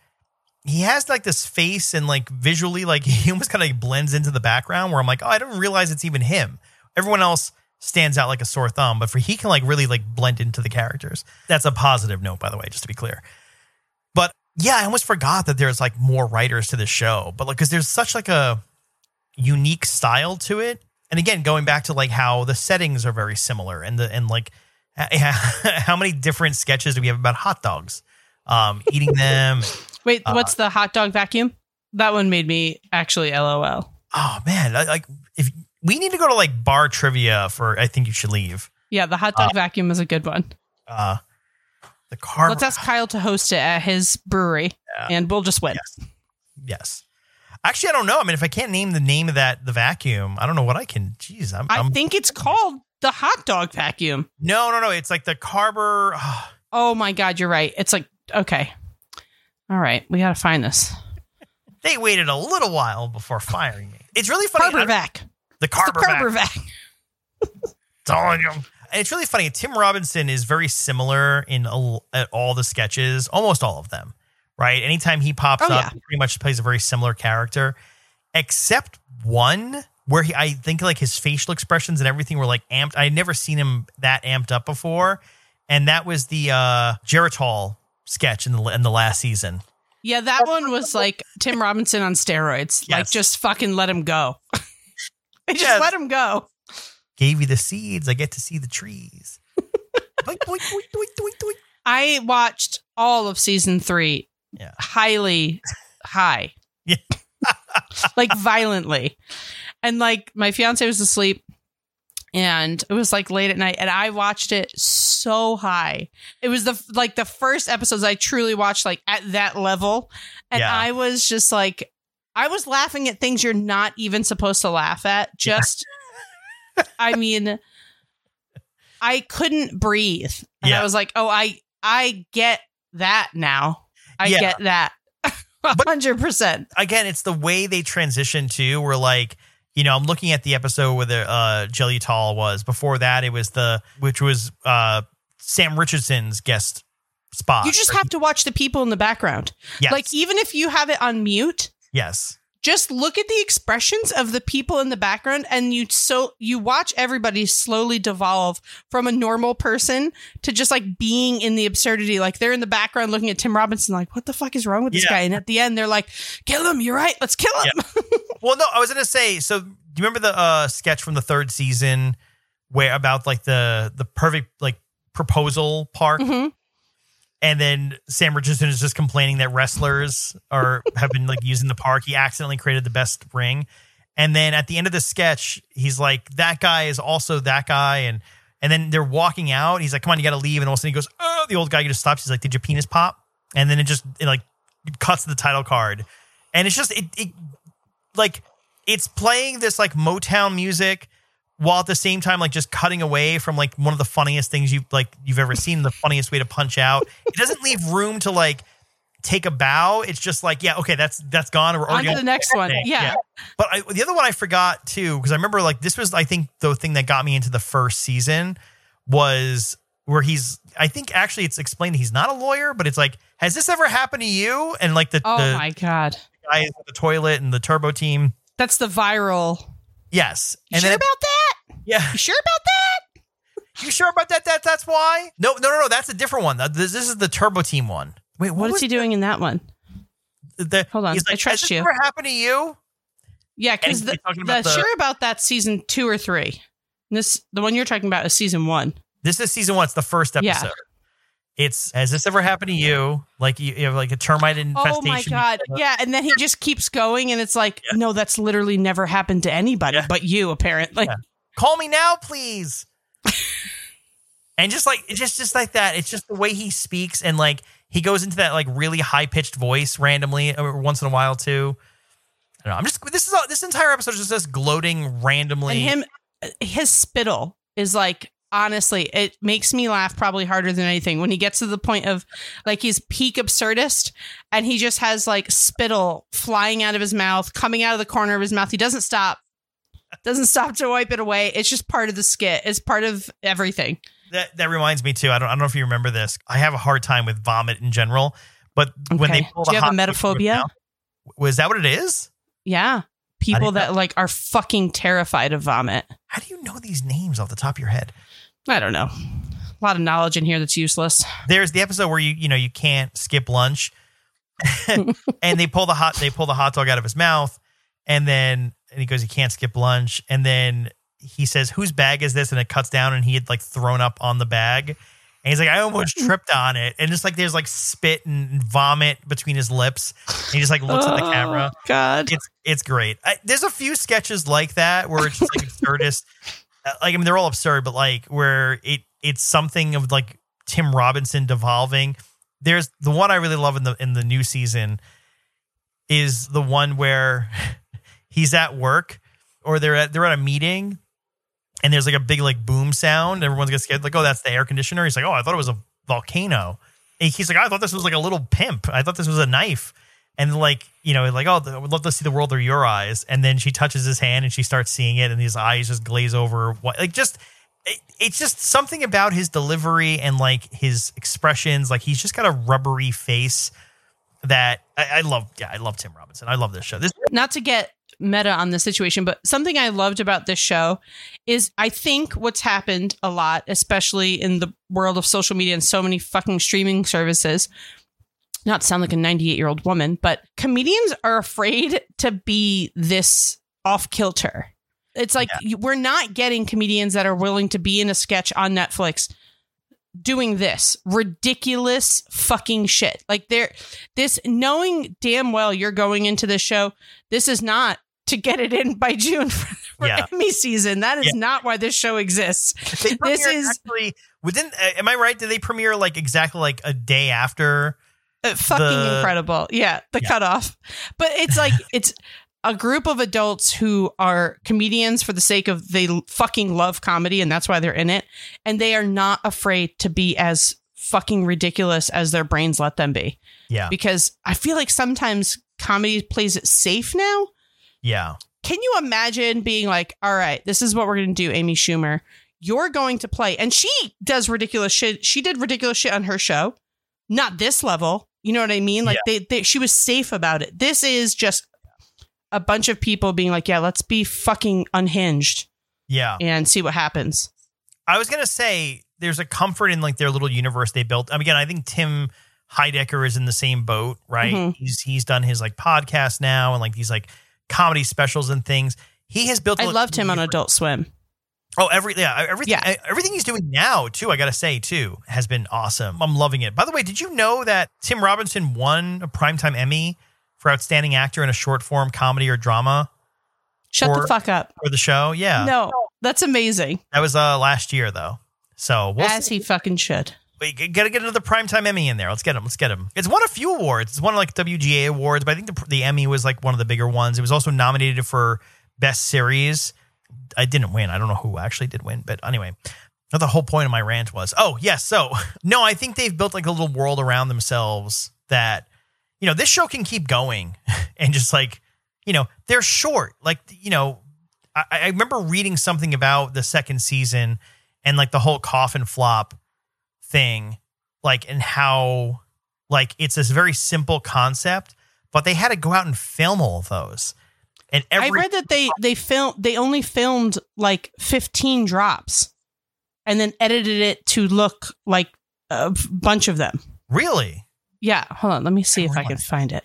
he has like this face and like visually, like he almost kind of like blends into the background where I'm like, oh, I didn't realize it's even him. Everyone else stands out like a sore thumb, but for he can like really like blend into the characters. That's a positive note, by the way, just to be clear. But yeah, I almost forgot that there's like more writers to the show, but like, cause there's such like a unique style to it. And again, going back to like how the settings are very similar and the, and like how many different sketches do we have about hot dogs? Um, eating them. Wait, what's uh, the hot dog vacuum? That one made me actually L O L. Oh man, I, like if we need to go to like bar trivia for, I think you should leave. Yeah, the hot dog uh, vacuum is a good one. Uh, the Carver. Let's ask Kyle to host it at his brewery, yeah. and we'll just win. Yes. yes. Actually, I don't know. I mean, if I can't name the name of that the vacuum, I don't know what I can. Jeez, I'm, I I'm, think it's called the hot dog vacuum. No, no, no. It's like the Carver. Uh, Oh my God, you're right. It's like, okay. All right. We got to find this. They waited a little while before firing me. It's really funny. Carver vac. The Carver vac. It's all in your... It's really funny. Tim Robinson is very similar in a, at all the sketches, almost all of them, right? Anytime he pops oh, up, yeah. he pretty much plays a very similar character, except one where he, I think like his facial expressions and everything were like amped. I had never seen him that amped up before. And that was the uh, Geritol sketch in the, in the last season. Yeah, that one was like Tim Robinson on steroids. Yes. Like, just fucking let him go. Just yes. let him go. Gave you the seeds. I get to see the trees. Boink, boink, boink, boink, boink, boink. I watched all of season three. Yeah. Highly high. Yeah. Like violently. And like my fiance was asleep and it was like late at night and I watched it so high. It was the like the first episodes I truly watched like at that level. And yeah. I was just like, I was laughing at things you're not even supposed to laugh at. Just yeah. I mean, I couldn't breathe. And yeah. I was like, oh, I I get that now. I yeah. get that. one hundred percent. Again, it's the way they transition to where like, you know, I'm looking at the episode where the uh, Geritol was. Before that, it was the, which was uh, Sam Richardson's guest spot. You just right? have to watch the people in the background. Yes. Like, even if you have it on mute. Yes. Just look at the expressions of the people in the background and you so you watch everybody slowly devolve from a normal person to just like being in the absurdity. Like they're in the background looking at Tim Robinson like, what the fuck is wrong with this yeah. guy? And at the end, they're like, kill him. You're right. Let's kill him. Yeah. Well, no, I was going to say, so do you remember the uh, sketch from the third season where about like the the perfect like proposal park? Mm-hmm. And then Sam Richardson is just complaining that wrestlers are have been like using the park. He accidentally created the best ring. And then at the end of the sketch, he's like, that guy is also that guy. And and then they're walking out. He's like, come on, you got to leave. And all of a sudden he goes, oh, the old guy just stops. He's like, did your penis pop? And then it just it like it cuts the title card. And it's just it, it like it's playing this like Motown music while at the same time, like just cutting away from like one of the funniest things you've like you've ever seen, the funniest way to punch out. It doesn't leave room to like take a bow. It's just like, yeah, okay, that's that's gone. We're on to the next one. Yeah. yeah. But I, the other one I forgot too, because I remember like this was I think the thing that got me into the first season was where he's I think actually it's explained he's not a lawyer, but it's like, has this ever happened to you? And like the oh the, my god, the guys in the toilet and the turbo team. That's the viral. Yes. You and sure then, about that? Yeah. You sure about that? You sure about that? That that's why? No, no, no, no. That's a different one. This, this is the Turbo Team one. Wait, what, what is he that? doing in that one? The, Hold on, he's like, I trust has you. Has this ever happened to you? Yeah, because the, the, the sure about that season two or three. This the one you're talking about is season one. This is season one. It's the first episode. Yeah. It's has this ever happened to you? Like you, you have like a termite infestation. Oh my god! Yeah, and then he just keeps going, and it's like, yeah. no, that's literally never happened to anybody yeah. but you, apparently. Yeah. Call me now, please. And just like just just like that, it's just the way he speaks, and like he goes into that like really high pitched voice randomly or once in a while too. I don't know. I'm just this is all, this entire episode is just us gloating randomly. And him, his spittle is like honestly, it makes me laugh probably harder than anything when he gets to the point of like he's peak absurdist and he just has like spittle flying out of his mouth, coming out of the corner of his mouth. He doesn't stop. Doesn't stop to wipe it away. It's just part of the skit. It's part of everything. That that reminds me too. I don't I don't know if you remember this. I have a hard time with vomit in general, but okay. when they pull do the you have a metaphobia? Was that what it is? Yeah, people that know. like are fucking terrified of vomit. How do you know these names off the top of your head? I don't know. A lot of knowledge in here that's useless. There's the episode where you you know you can't skip lunch, and they pull the hot they pull the hot dog out of his mouth, and then. And he goes, he can't skip lunch. And then he says, whose bag is this? And it cuts down and he had like thrown up on the bag. And he's like, I almost tripped on it. And just like there's like spit and vomit between his lips. And he just like looks oh, at the camera. God, It's it's great. I, there's a few sketches like that where it's just like absurdist. Like, I mean, they're all absurd, but like where it it's something of like Tim Robinson devolving. There's the one I really love in the in the new season is the one where... He's at work or they're at, they're at a meeting and there's like a big like boom sound. Everyone's gets scared like, oh, that's the air conditioner. He's like, oh, I thought it was a volcano. And he's like, I thought this was like a little pimp. I thought this was a knife. And like, you know, like, oh, I would love to see the world through your eyes. And then she touches his hand and she starts seeing it. And his eyes just glaze over. Like just, it, it's just something about his delivery and like his expressions. Like he's just got a rubbery face that I, I love. Yeah, I love Tim Robinson. I love this show. This Not to get meta on this situation, but something I loved about this show is I think what's happened a lot, especially in the world of social media and so many fucking streaming services, not to sound like a ninety-eight-year-old woman, but comedians are afraid to be this off-kilter. It's like yeah. we're not getting comedians that are willing to be in a sketch on Netflix doing this ridiculous fucking shit. Like they're this knowing damn well you're going into this show. This is not to get it in by June for, for yeah. Emmy season. That is yeah. not why this show exists. They this is actually within. Uh, am I right? Did they premiere like exactly like a day after? Uh, fucking the, incredible. Yeah. The yeah. cutoff. But it's like, it's a group of adults who are comedians for the sake of they fucking love comedy and that's why they're in it. And they are not afraid to be as fucking ridiculous as their brains let them be. Yeah. Because I feel like sometimes comedy plays it safe now. Yeah. Can you imagine being like, all right, this is what we're going to do, Amy Schumer. You're going to play. And she does ridiculous shit. She did ridiculous shit on her show. Not this level. You know what I mean? Like yeah. they, they, she was safe about it. This is just a bunch of people being like, yeah, let's be fucking unhinged. Yeah. And see what happens. I was going to say there's a comfort in like their little universe they built. I mean, again, I think Tim Heidecker is in the same boat, right? Mm-hmm. He's, he's done his like podcast now and like these like comedy specials and things. He has built. I loved him universe. on Adult Swim. Oh, every, yeah, everything, yeah. everything he's doing now, too, I got to say, too, has been awesome. I'm loving it. By the way, did you know that Tim Robinson won a Primetime Emmy for Outstanding Actor in a Short Form Comedy or Drama? Shut for, the fuck up. For the show? Yeah. No, that's amazing. That was uh, last year, though. So we'll As see. he fucking should. We got to get another Primetime Emmy in there. Let's get him. Let's get him. It's won a few awards. It's won like W G A awards, but I think the, the Emmy was like one of the bigger ones. It was also nominated for Best Series. I didn't win. I don't know who actually did win, but anyway, the whole point of my rant was, oh yes. So no, I think they've built like a little world around themselves that, you know, this show can keep going and just like, you know, they're short. Like, you know, I, I remember reading something about the second season and like the whole coffin flop thing, like, and how like, it's this very simple concept, but they had to go out and film all of those. And every- I read that they they film they only filmed like fifteen drops, and then edited it to look like a bunch of them. Really? Yeah. Hold on. Let me see I if I can find it.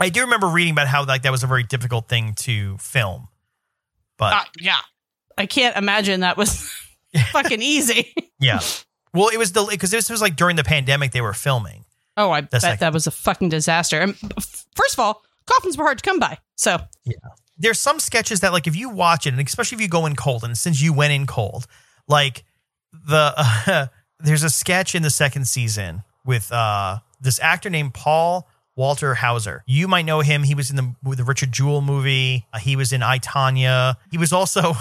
I do remember reading about how like that was a very difficult thing to film. But uh, yeah, I can't imagine that was fucking easy. Yeah. Well, it was the because this was like during the pandemic they were filming. Oh, I That's bet like- that was a fucking disaster. And first of all, coffins were hard to come by. So yeah, there's some sketches that like if you watch it, and especially if you go in cold, and since you went in cold, like the uh, there's a sketch in the second season with uh, this actor named Paul Walter Hauser. You might know him. He was in the, the Richard Jewell movie. Uh, he was in I, Tonya. He was also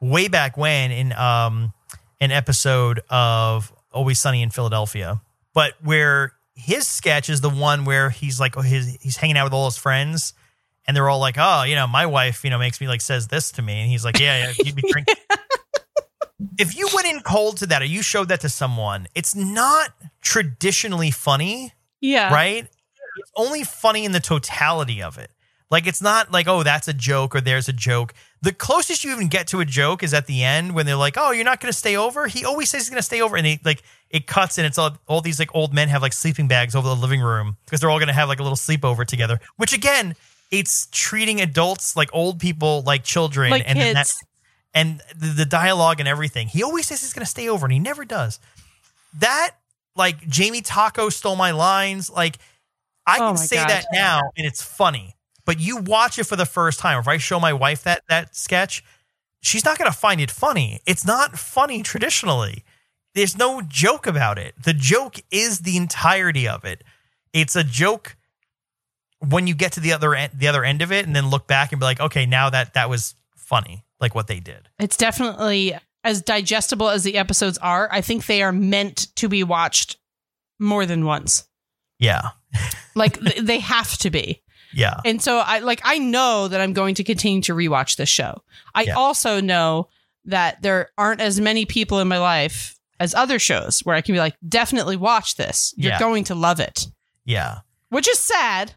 way back when in um, an episode of Always Sunny in Philadelphia, but where his sketch is the one where he's like oh, his, he's hanging out with all his friends. And they're all like, oh, you know, my wife, you know, makes me like says this to me. And he's like, yeah, yeah, you'd be drinking. If you went in cold to that or you showed that to someone, it's not traditionally funny. Yeah. Right. It's only funny in the totality of it. Like, it's not like, oh, that's a joke or there's a joke. The closest you even get to a joke is at the end when they're like, oh, you're not going to stay over. He always says he's going to stay over. And he like it cuts and it's all, all these like old men have like sleeping bags over the living room because they're all going to have like a little sleepover together, which again, it's treating adults like old people, like children, like and then that, and the, the dialogue and everything. He always says he's going to stay over, and he never does. That, like Jamie Taco stole my lines. Like I oh can say gosh. that now, and it's funny. But you watch it for the first time. If I show my wife that that sketch, she's not going to find it funny. It's not funny traditionally. There's no joke about it. The joke is the entirety of it. It's a joke. When you get to the other end, the other end of it and then look back and be like, okay, now that that was funny, like what they did. It's definitely as digestible as the episodes are, I think they are meant to be watched more than once. Yeah. Like they have to be. Yeah. And so I like I know that I'm going to continue to rewatch this show. I yeah. also know that there aren't as many people in my life as other shows where I can be like, definitely watch this. You're yeah. going to love it. Yeah. Which is sad.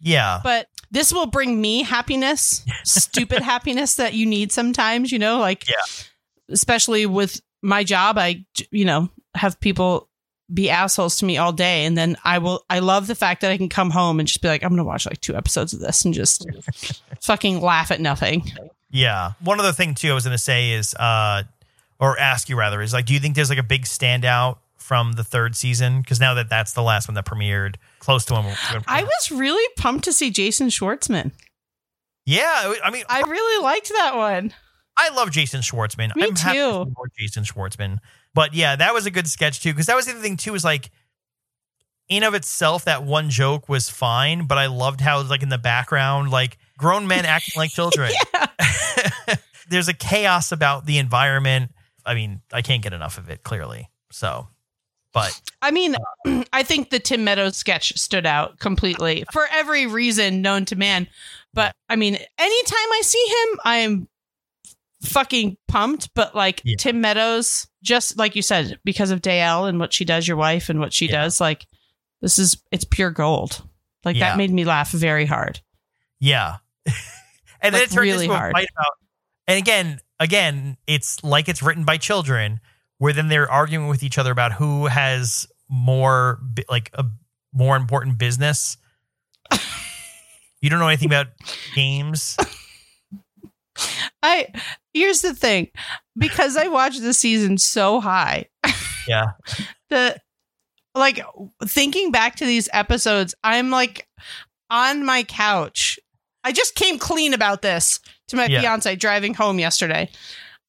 Yeah. But this will bring me happiness, stupid happiness that you need sometimes, you know, like, yeah. especially with my job, I, you know, have people be assholes to me all day. And then I will, I love the fact that I can come home and just be like, I'm going to watch like two episodes of this and just fucking laugh at nothing. Yeah. One other thing too, I was going to say is, uh, or ask you rather, is like, do you think there's like a big standout from the third season? Because now that that's the last one that premiered close to one. I was really pumped to see Jason Schwartzman. Yeah. I mean, I really liked that one. I love Jason Schwartzman. Me I'm too. Happy to see more Jason Schwartzman. But yeah, that was a good sketch too. Because that was the other thing too, is like in of itself, that one joke was fine, but I loved how like in the background, like grown men acting like children. There's a chaos about the environment. I mean, I can't get enough of it clearly. So, but I mean, uh, I think the Tim Meadows sketch stood out completely for every reason known to man. But I mean, anytime I see him, I am fucking pumped. But like yeah. Tim Meadows, just like you said, because of Dayelle and what she does, your wife and what she yeah. does, like this is it's pure gold. Like yeah. that made me laugh very hard. Yeah. And like, then it turned really into a fight about. And again, again, it's like it's written by children, where then they're arguing with each other about who has more, like a more important business. You don't know anything about games. I here's the thing, because I watched the season so high. Yeah. The like thinking back to these episodes, I'm like on my couch. I just came clean about this to my yeah. fiance driving home yesterday.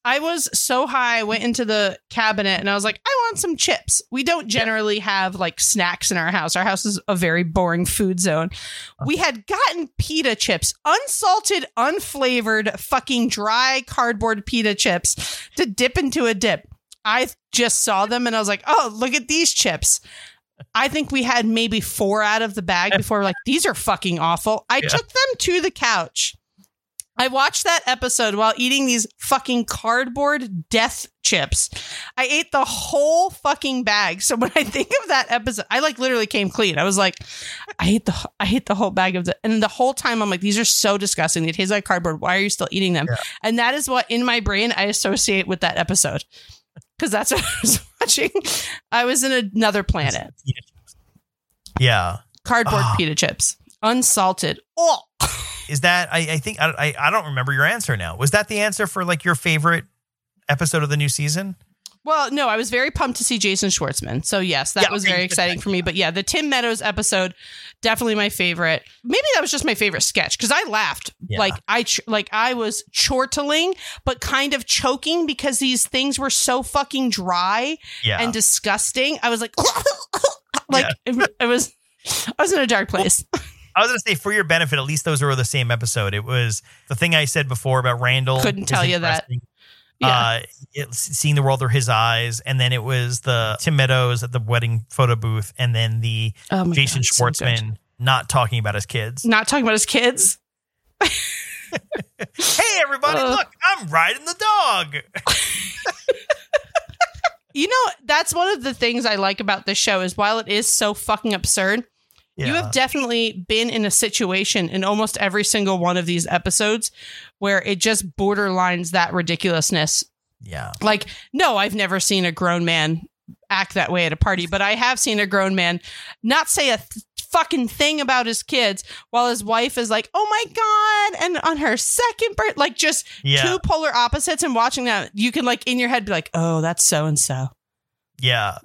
I was so high, went into the cabinet and I was like, I want some chips. We don't generally have like snacks in our house. Our house is a very boring food zone. We had gotten pita chips, unsalted, unflavored, fucking dry cardboard pita chips to dip into a dip. I just saw them and I was like, oh, look at these chips. I think we had maybe four out of the bag before we're like, these are fucking awful. I yeah. took them to the couch. I watched that episode while eating these fucking cardboard death chips. I ate the whole fucking bag. So when I think of that episode, I like literally came clean. I was like, I ate the I ate the whole bag of the, and the whole time I'm like, these are so disgusting. They taste like cardboard. Why are you still eating them? Yeah. And that is what in my brain I associate with that episode, because that's what I was watching. I was in another planet. Yeah. Cardboard oh. pita chips. Unsalted. Oh. Is that, I, I think, I I don't remember your answer now. Was that the answer for like your favorite episode of the new season? Well, no, I was very pumped to see Jason Schwartzman. So yes, that yeah, was very exciting for me. But yeah, the Tim Meadows episode, definitely my favorite. Maybe that was just my favorite sketch because I laughed. Yeah. Like I like I was chortling, but kind of choking because these things were so fucking dry yeah. and disgusting. I was like, like yeah. it, it was, I was in a dark place. Well, I was going to say, for your benefit, at least those were the same episode. It was the thing I said before about Randall. Couldn't tell you that. Yeah. Uh, it, seeing the world through his eyes. And then it was the Tim Meadows at the wedding photo booth. And then the oh Jason God, Schwartzman so not talking about his kids. Not talking about his kids? Hey, everybody, uh, look, I'm riding the dog. You know, that's one of the things I like about this show is while it is so fucking absurd, yeah. you have definitely been in a situation in almost every single one of these episodes where it just borderlines that ridiculousness. Yeah. Like, no, I've never seen a grown man act that way at a party, but I have seen a grown man not say a th- fucking thing about his kids while his wife is like, oh my God. And on her second birth, like just yeah. two polar opposites, and watching that, you can like in your head be like, oh, that's so-and-so. Yeah,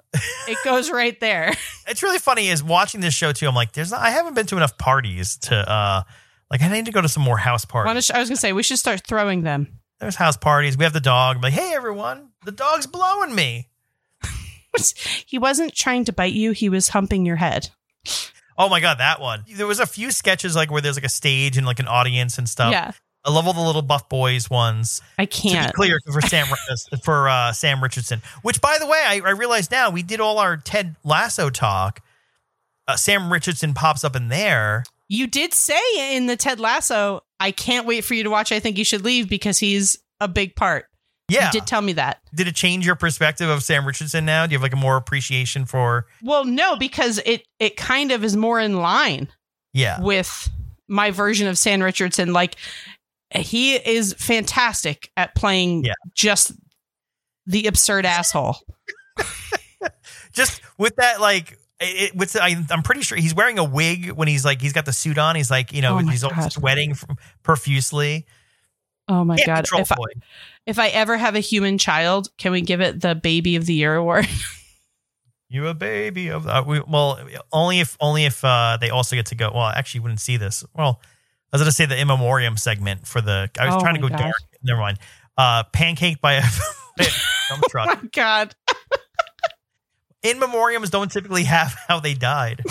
it goes right there. It's really funny is watching this show, too. I'm like, there's not, I haven't been to enough parties to uh like I need to go to some more house parties. I was going to say, we should start throwing them. There's house parties. We have the dog. I'm like, hey, everyone, the dog's blowing me. He wasn't trying to bite you. He was humping your head. Oh, my God, that one. There was a few sketches like where there's like a stage and like an audience and stuff. Yeah. I love all the little buff boys ones. I can't. To be clear, for Sam for uh, Sam Richardson, which, by the way, I, I realize now we did all our Ted Lasso talk. Uh, Sam Richardson pops up in there. You did say in the Ted Lasso, I can't wait for you to watch I Think You Should Leave, because he's a big part. Yeah. You did tell me that. Did it change your perspective of Sam Richardson now? Do you have like a more appreciation for? Well, no, because it, it kind of is more in line yeah. with my version of Sam Richardson. Like, he is fantastic at playing yeah. just the absurd asshole. Just with that, like, it, with the, I, I'm pretty sure he's wearing a wig when he's like, he's got the suit on. He's like, you know, oh he's God. sweating profusely. Oh my Can't God. If I, if I ever have a human child, can we give it the Baby of the Year award? You a baby of the, uh, we, well, only if, only if uh, they also get to go. Well, actually you wouldn't see this. Well, I was going to say the In Memoriam segment for the, I was oh trying to go God. dark. Never mind. Uh, pancake by a dump truck. Oh my God. In Memoriams don't typically have how they died.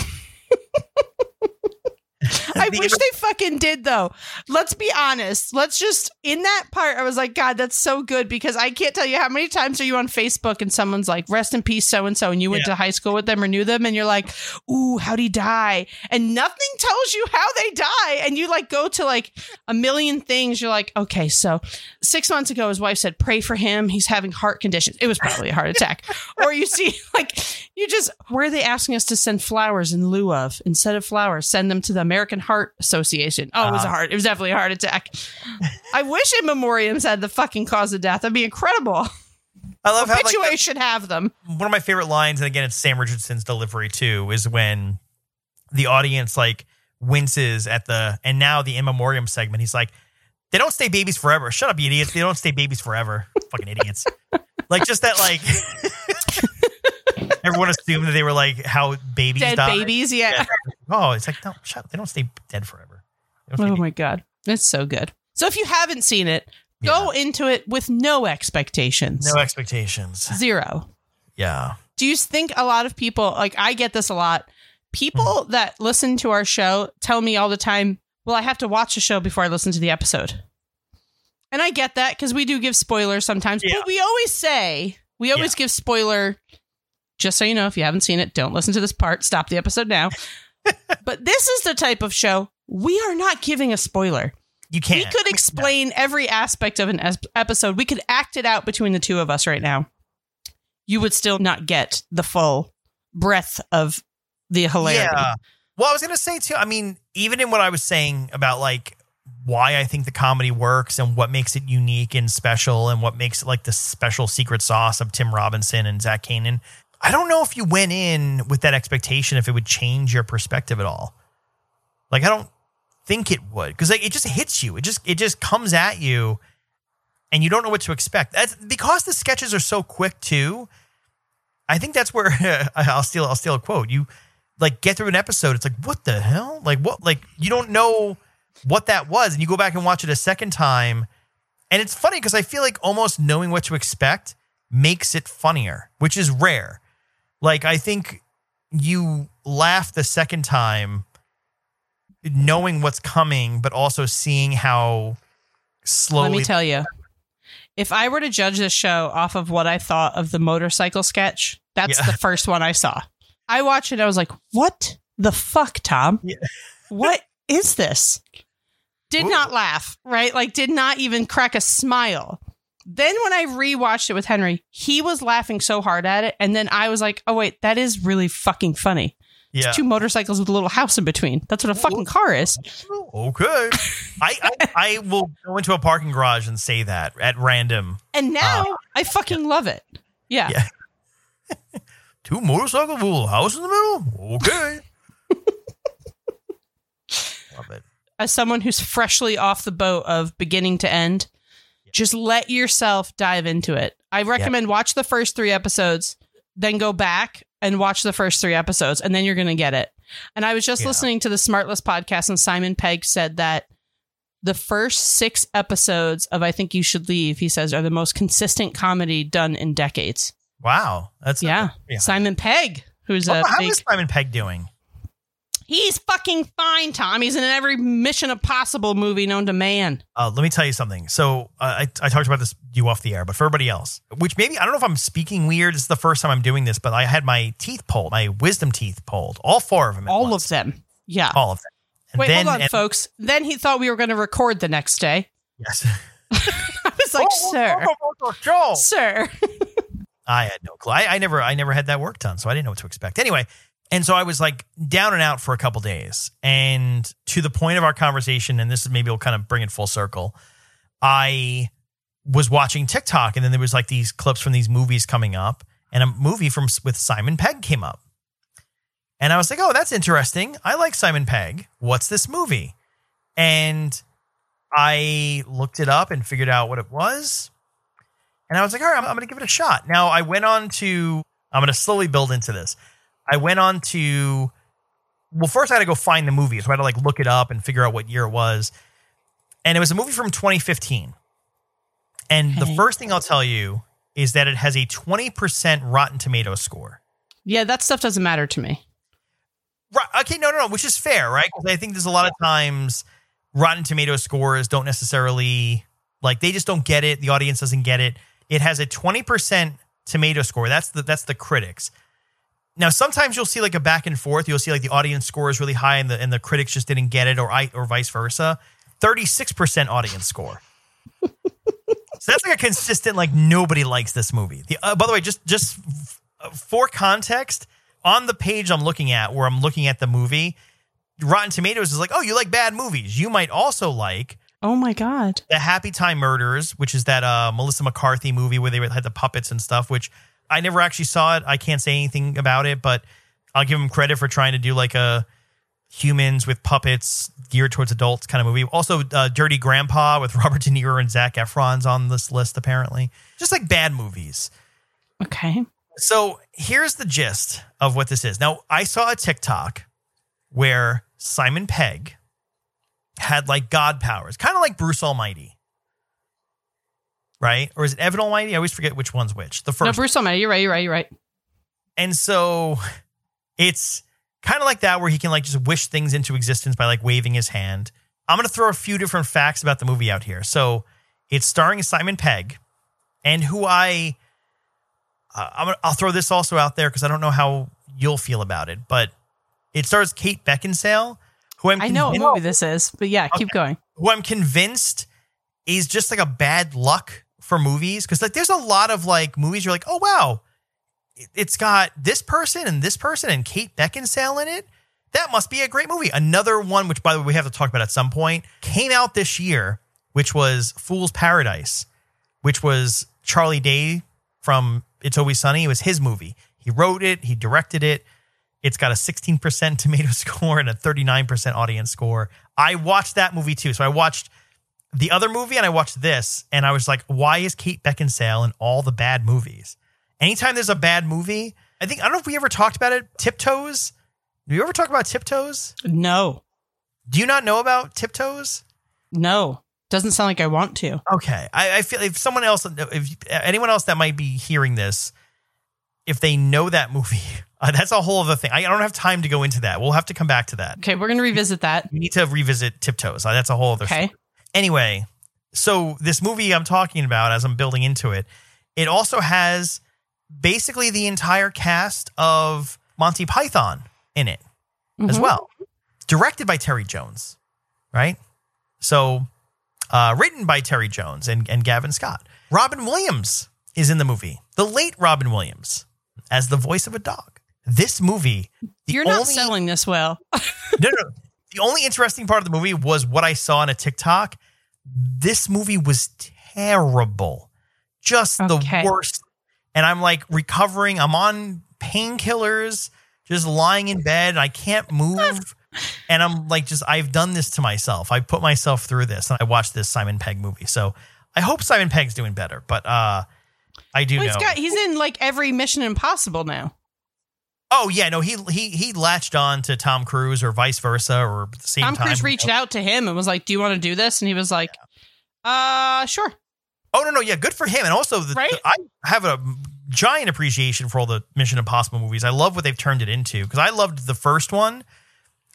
I the wish inter- they fucking did, though. Let's be honest. Let's just, in that part, I was like, God, that's so good, because I can't tell you how many times are you on Facebook and someone's like, rest in peace, so-and-so, and you went yeah. to high school with them or knew them, and you're like, ooh, how'd he die? And nothing tells you how they die. And you like go to like a million things. You're like, okay, so six months ago, his wife said, pray for him. He's having heart conditions. It was probably a heart attack. Or you see, like, you just, where are they asking us to send flowers in lieu of? Instead of flowers, send them to the American Heart Association. Oh, it was a heart. It was definitely a heart attack. I wish In Memoriams had the fucking cause of death. That'd be incredible. I love how Obituary like the, should have them. One of my favorite lines, and again, it's Sam Richardson's delivery too, is when the audience like winces at the, and now the In Memoriam segment. He's like, they don't stay babies forever. Shut up, you idiots. They don't stay babies forever. Fucking idiots. Like just that, like. Everyone assumed that they were like how babies dead die. babies, yeah. Oh, it's like no, shut up. They don't stay dead forever. Oh my dead. God, that's so good. So if you haven't seen it, yeah. go into it with no expectations. No expectations. Zero. Yeah. Do you think a lot of people, like I get this a lot, people mm-hmm. that listen to our show tell me all the time, well, I have to watch the show before I listen to the episode. And I get that because we do give spoilers sometimes, yeah. but we always say, we always yeah. give spoiler. Just so you know, if you haven't seen it, don't listen to this part. Stop the episode now. But this is the type of show we are not giving a spoiler. You can't. We could explain no. every aspect of an episode. We could act it out between the two of us right now. You would still not get the full breadth of the hilarity. Yeah. Well, I was going to say, too, I mean, even in what I was saying about, like, why I think the comedy works and what makes it unique and special and what makes it, like, the special secret sauce of Tim Robinson and Zach Kanin, I don't know if you went in with that expectation, if it would change your perspective at all. Like, I don't think it would, because like it just hits you. It just it just comes at you and you don't know what to expect. That's because the sketches are so quick, too. I think that's where I'll steal. I'll steal a quote. You like get through an episode. It's like, what the hell? Like what? Like you don't know what that was. And you go back and watch it a second time. And it's funny because I feel like almost knowing what to expect makes it funnier, which is rare. Like, I think you laugh the second time knowing what's coming, but also seeing how slowly. Let me tell you, if I were to judge this show off of what I thought of the motorcycle sketch, that's yeah. the first one I saw. I watched it. I was like, what the fuck, Tom? Yeah. What is this? Did Ooh. not laugh, right? Like, did not even crack a smile. Then when I rewatched it with Henry, he was laughing so hard at it. And then I was like, oh, wait, that is really fucking funny. Yeah. It's two motorcycles with a little house in between. That's what a fucking car is. Okay. I, I I will go into a parking garage and say that at random. And now uh, I fucking yeah. love it. Yeah. yeah. Two motorcycles with a little house in the middle? Okay. Love it. As someone who's freshly off the boat of beginning to end, just let yourself dive into it. I recommend yep. watch the first three episodes, then go back and watch the first three episodes, and then you're going to get it. And I was just yeah. listening to the Smartless podcast, and Simon Pegg said that the first six episodes of I Think You Should Leave, he says, are the most consistent comedy done in decades. Wow. That's yeah. A, yeah. Simon Pegg, who's well, a how big, is Simon Pegg doing? He's fucking fine, Tom. He's in every Mission Impossible movie known to man. Uh, let me tell you something. So uh, I, I talked about this you off the air, but for everybody else, which maybe, I don't know if I'm speaking weird. It's the first time I'm doing this, but I had my teeth pulled, my wisdom teeth pulled, all four of them. All once. of them. Yeah. All of them. And Wait, then, hold on, and- folks. Then he thought we were going to record the next day. Yes. I was like, oh, sir, oh, oh, oh, sir. I had no clue. I, I never, I never had that work done, so I didn't know what to expect. Anyway, and so I was like down and out for a couple days, and to the point of our conversation, and this is maybe we'll kind of bring it full circle. I was watching TikTok, and then there was like these clips from these movies coming up, and a movie from with Simon Pegg came up, and I was like, oh, that's interesting. I like Simon Pegg. What's this movie? And I looked it up and figured out what it was. And I was like, all right, I'm, I'm going to give it a shot. Now, I went on to, I'm going to slowly build into this. I went on to, well, first I had to go find the movie. So I had to like look it up and figure out what year it was. And it was a movie from twenty fifteen. And okay. The first thing I'll tell you is that it has a twenty percent Rotten Tomatoes score. Yeah, that stuff doesn't matter to me. Right. Okay, no, no, no, which is fair, right? Because I think there's a lot of times Rotten Tomatoes scores don't necessarily, like, they just don't get it. The audience doesn't get it. It has a twenty percent tomato score. That's the that's the critics. Now, sometimes you'll see like a back and forth. You'll see like the audience score is really high and the and the critics just didn't get it, or I or vice versa. thirty-six percent audience score. So that's like a consistent, like, nobody likes this movie. The, uh, by the way, just just for context, on the page I'm looking at where I'm looking at the movie, Rotten Tomatoes is like, oh, you like bad movies. You might also like, oh my God, The Happy Time Murders, which is that uh, Melissa McCarthy movie where they had the puppets and stuff, which I never actually saw it. I can't say anything about it, but I'll give them credit for trying to do like a humans with puppets geared towards adults kind of movie. Also, uh, Dirty Grandpa with Robert De Niro and Zac Efron's on this list, apparently. Just like bad movies. Okay. So here's the gist of what this is. Now, I saw a TikTok where Simon Pegg had like God powers, kind of like Bruce Almighty, right? Or is it Evan Almighty? I always forget which one's which. The first no, Bruce one. Almighty. You're right. You're right. You're right. And so it's kind of like that, where he can like just wish things into existence by like waving his hand. I'm going to throw a few different facts about the movie out here. So it's starring Simon Pegg, and who I, uh, I'm gonna, I'll throw this also out there because I don't know how you'll feel about it, but it stars Kate Beckinsale, who I'm I know what movie this is, but yeah, okay. Keep going. Who I'm convinced is just like a bad luck for movies, because like there's a lot of like movies you're like, oh wow, it's got this person and this person and Kate Beckinsale in it. That must be a great movie. Another one, which by the way we have to talk about at some point, came out this year, which was Fool's Paradise, which was Charlie Day from It's Always Sunny. It was his movie. He wrote it. He directed it. It's got a sixteen percent tomato score and a thirty-nine percent audience score. I watched that movie too. So I watched the other movie and I watched this, and I was like, why is Kate Beckinsale in all the bad movies? Anytime there's a bad movie, I think, I don't know if we ever talked about it. Tiptoes. Did you ever talk about Tiptoes? No. Do you not know about Tiptoes? No. Doesn't sound like I want to. Okay. I, I feel if someone else, if anyone else that might be hearing this, if they know that movie, Uh, that's a whole other thing. I don't have time to go into that. We'll have to come back to that. Okay, we're going to revisit that. We need to revisit Tiptoes. Uh, that's a whole other okay. story. Anyway, so this movie I'm talking about, as I'm building into it, it also has basically the entire cast of Monty Python in it mm-hmm. as well. Directed by Terry Jones, right? So uh, written by Terry Jones and, and Gavin Scott. Robin Williams is in the movie. The late Robin Williams as the voice of a dog. This movie, the you're not only, selling this well. no, no, no. The only interesting part of the movie was what I saw on a TikTok. This movie was terrible, just okay. the worst. And I'm like recovering. I'm on painkillers, just lying in bed. And I can't move, and I'm like, just I've done this to myself. I put myself through this, and I watched this Simon Pegg movie. So I hope Simon Pegg's doing better. But uh, I do well, know he's, got, he's in like every Mission Impossible now. Oh, yeah, no, he he he latched on to Tom Cruise or vice versa or at the same time. Tom Cruise reached out to him and was like, do you want to do this? And he was like, yeah. uh, sure. Oh, no, no. Yeah. Good for him. And also, the, right? the, I have a giant appreciation for all the Mission Impossible movies. I love what they've turned it into because I loved the first one.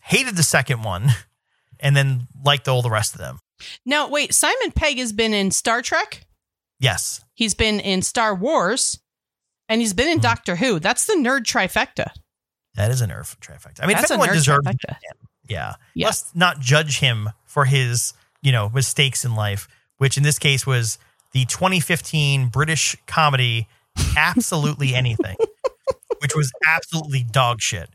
hated the second one, and then liked all the rest of them. Now, wait, Simon Pegg has been in Star Trek? Yes. He's been in Star Wars, and he's been in mm-hmm. Doctor Who. That's the nerd trifecta. That is a nerd trifecta. I mean, that's a nerd deserved trifecta. Yeah. yeah. Let's not judge him for his, you know, mistakes in life, which in this case was the twenty fifteen British comedy Absolutely Anything, which was absolutely dog shit.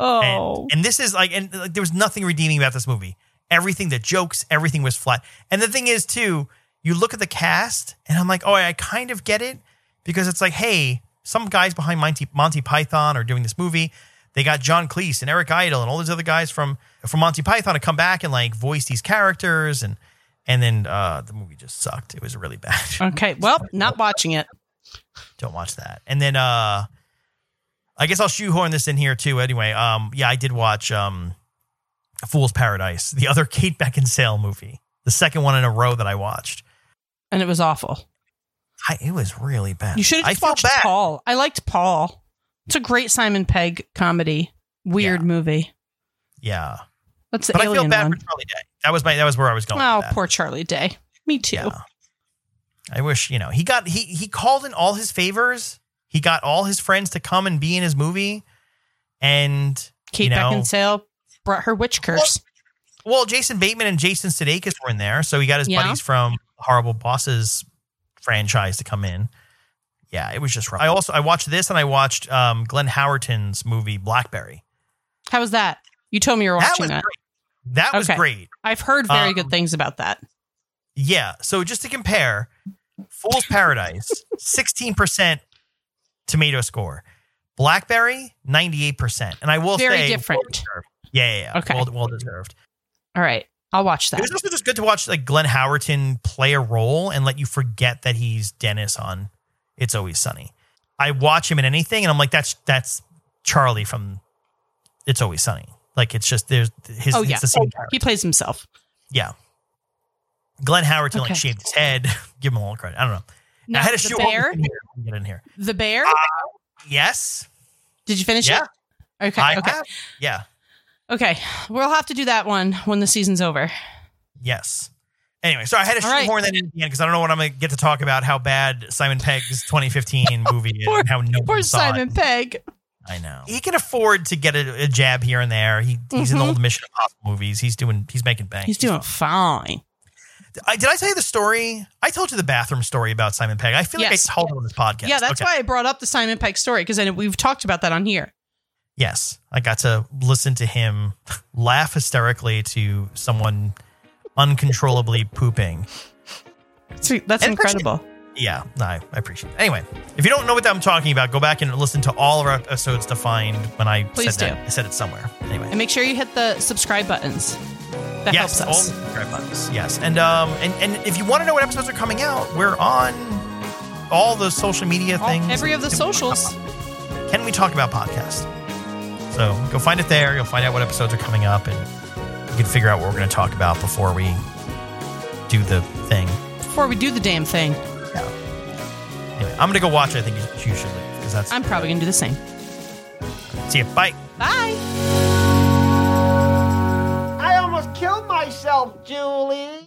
Oh. And, and this is like, and like, there was nothing redeeming about this movie. Everything, the jokes, everything was flat. And the thing is, too, you look at the cast, and I'm like, oh, I kind of get it, because it's like, hey, some guys behind Monty, Monty Python are doing this movie. They got John Cleese and Eric Idle and all these other guys from, from Monty Python to come back and like voice these characters. And and then uh, the movie just sucked. It was really bad. Okay, well, not watching it. Don't watch that. And then uh, I guess I'll shoehorn this in here too. Anyway, um, yeah, I did watch um, Fool's Paradise, the other Kate Beckinsale movie, the second one in a row that I watched. And it was awful. I, it was really bad. You should have watched bad. Paul. I liked Paul. It's a great Simon Pegg comedy, weird yeah. movie. Yeah, that's the but alien I feel bad one. For Charlie Day. That was my. That was where I was going. Oh, with that. Poor Charlie Day. Me too. Yeah. I wish you know he got he he called in all his favors. He got all his friends to come and be in his movie. And Kate you know, Beckinsale brought her witch curse. Well, well, Jason Bateman and Jason Sudeikis were in there, so he got his yeah. buddies from Horrible Bosses franchise to come in. Yeah, it was just rough. I also I watched this and I watched um, Glenn Howerton's movie Blackberry. How was that? You told me you were watching that. Was that was, great. That was okay. great. I've heard very um, good things about that. Yeah. So just to compare, Fool's Paradise, sixteen percent tomato score. Blackberry, ninety-eight percent. And I will very say very different. Well yeah, yeah, yeah. Okay. Well, well deserved. All right. I'll watch that. It was also just good to watch like Glenn Howerton play a role and let you forget that he's Dennis on It's Always Sunny. I watch him in anything, and I'm like, that's that's Charlie from It's Always Sunny. Like, it's just, there's his, oh, yeah. it's the same character. He plays himself. Yeah. Glenn Howerton, okay. like, shaved his head. Give him all credit. I don't know. Now, I had a shoe bear. In here. Get in here. The bear? Uh, yes. Did you finish yeah. it? Okay. I okay. Have. Yeah. Okay. We'll have to do that one when the season's over. Yes. Anyway, so I had to shoehorn that in at the end because I don't know what I'm going to get to talk about how bad Simon Pegg's twenty fifteen movie is poor, and how no one saw Simon it. Pegg. I know. He can afford to get a, a jab here and there. He He's mm-hmm. in all the Mission Impossible movies. He's doing. He's making bank. He's doing fine. I, did I tell you the story? I told you the bathroom story about Simon Pegg. I feel yes. like I told it on this podcast. Yeah, that's okay. why I brought up the Simon Pegg story because we've talked about that on here. Yes. I got to listen to him laugh hysterically to someone uncontrollably pooping. Sweet. That's and incredible. Yeah, no, I, I appreciate it. Anyway, if you don't know what I'm talking about, go back and listen to all of our episodes to find when I Please said do. That. I said it somewhere. Anyway. And make sure you hit the subscribe buttons. That yes, helps us. All the subscribe buttons. Yes. And, um, and, and if you want to know what episodes are coming out, we're on all the social media all, things. Every of the socials. Can we talk about podcasts? So go find it there. You'll find out what episodes are coming up and can figure out what we're going to talk about before we do the thing. Before we do the damn thing. Yeah. Anyway, I'm going to go watch I Think You Should Leave because that's. I'm probably going to do the same. See you. Bye. Bye. I almost killed myself, Julie.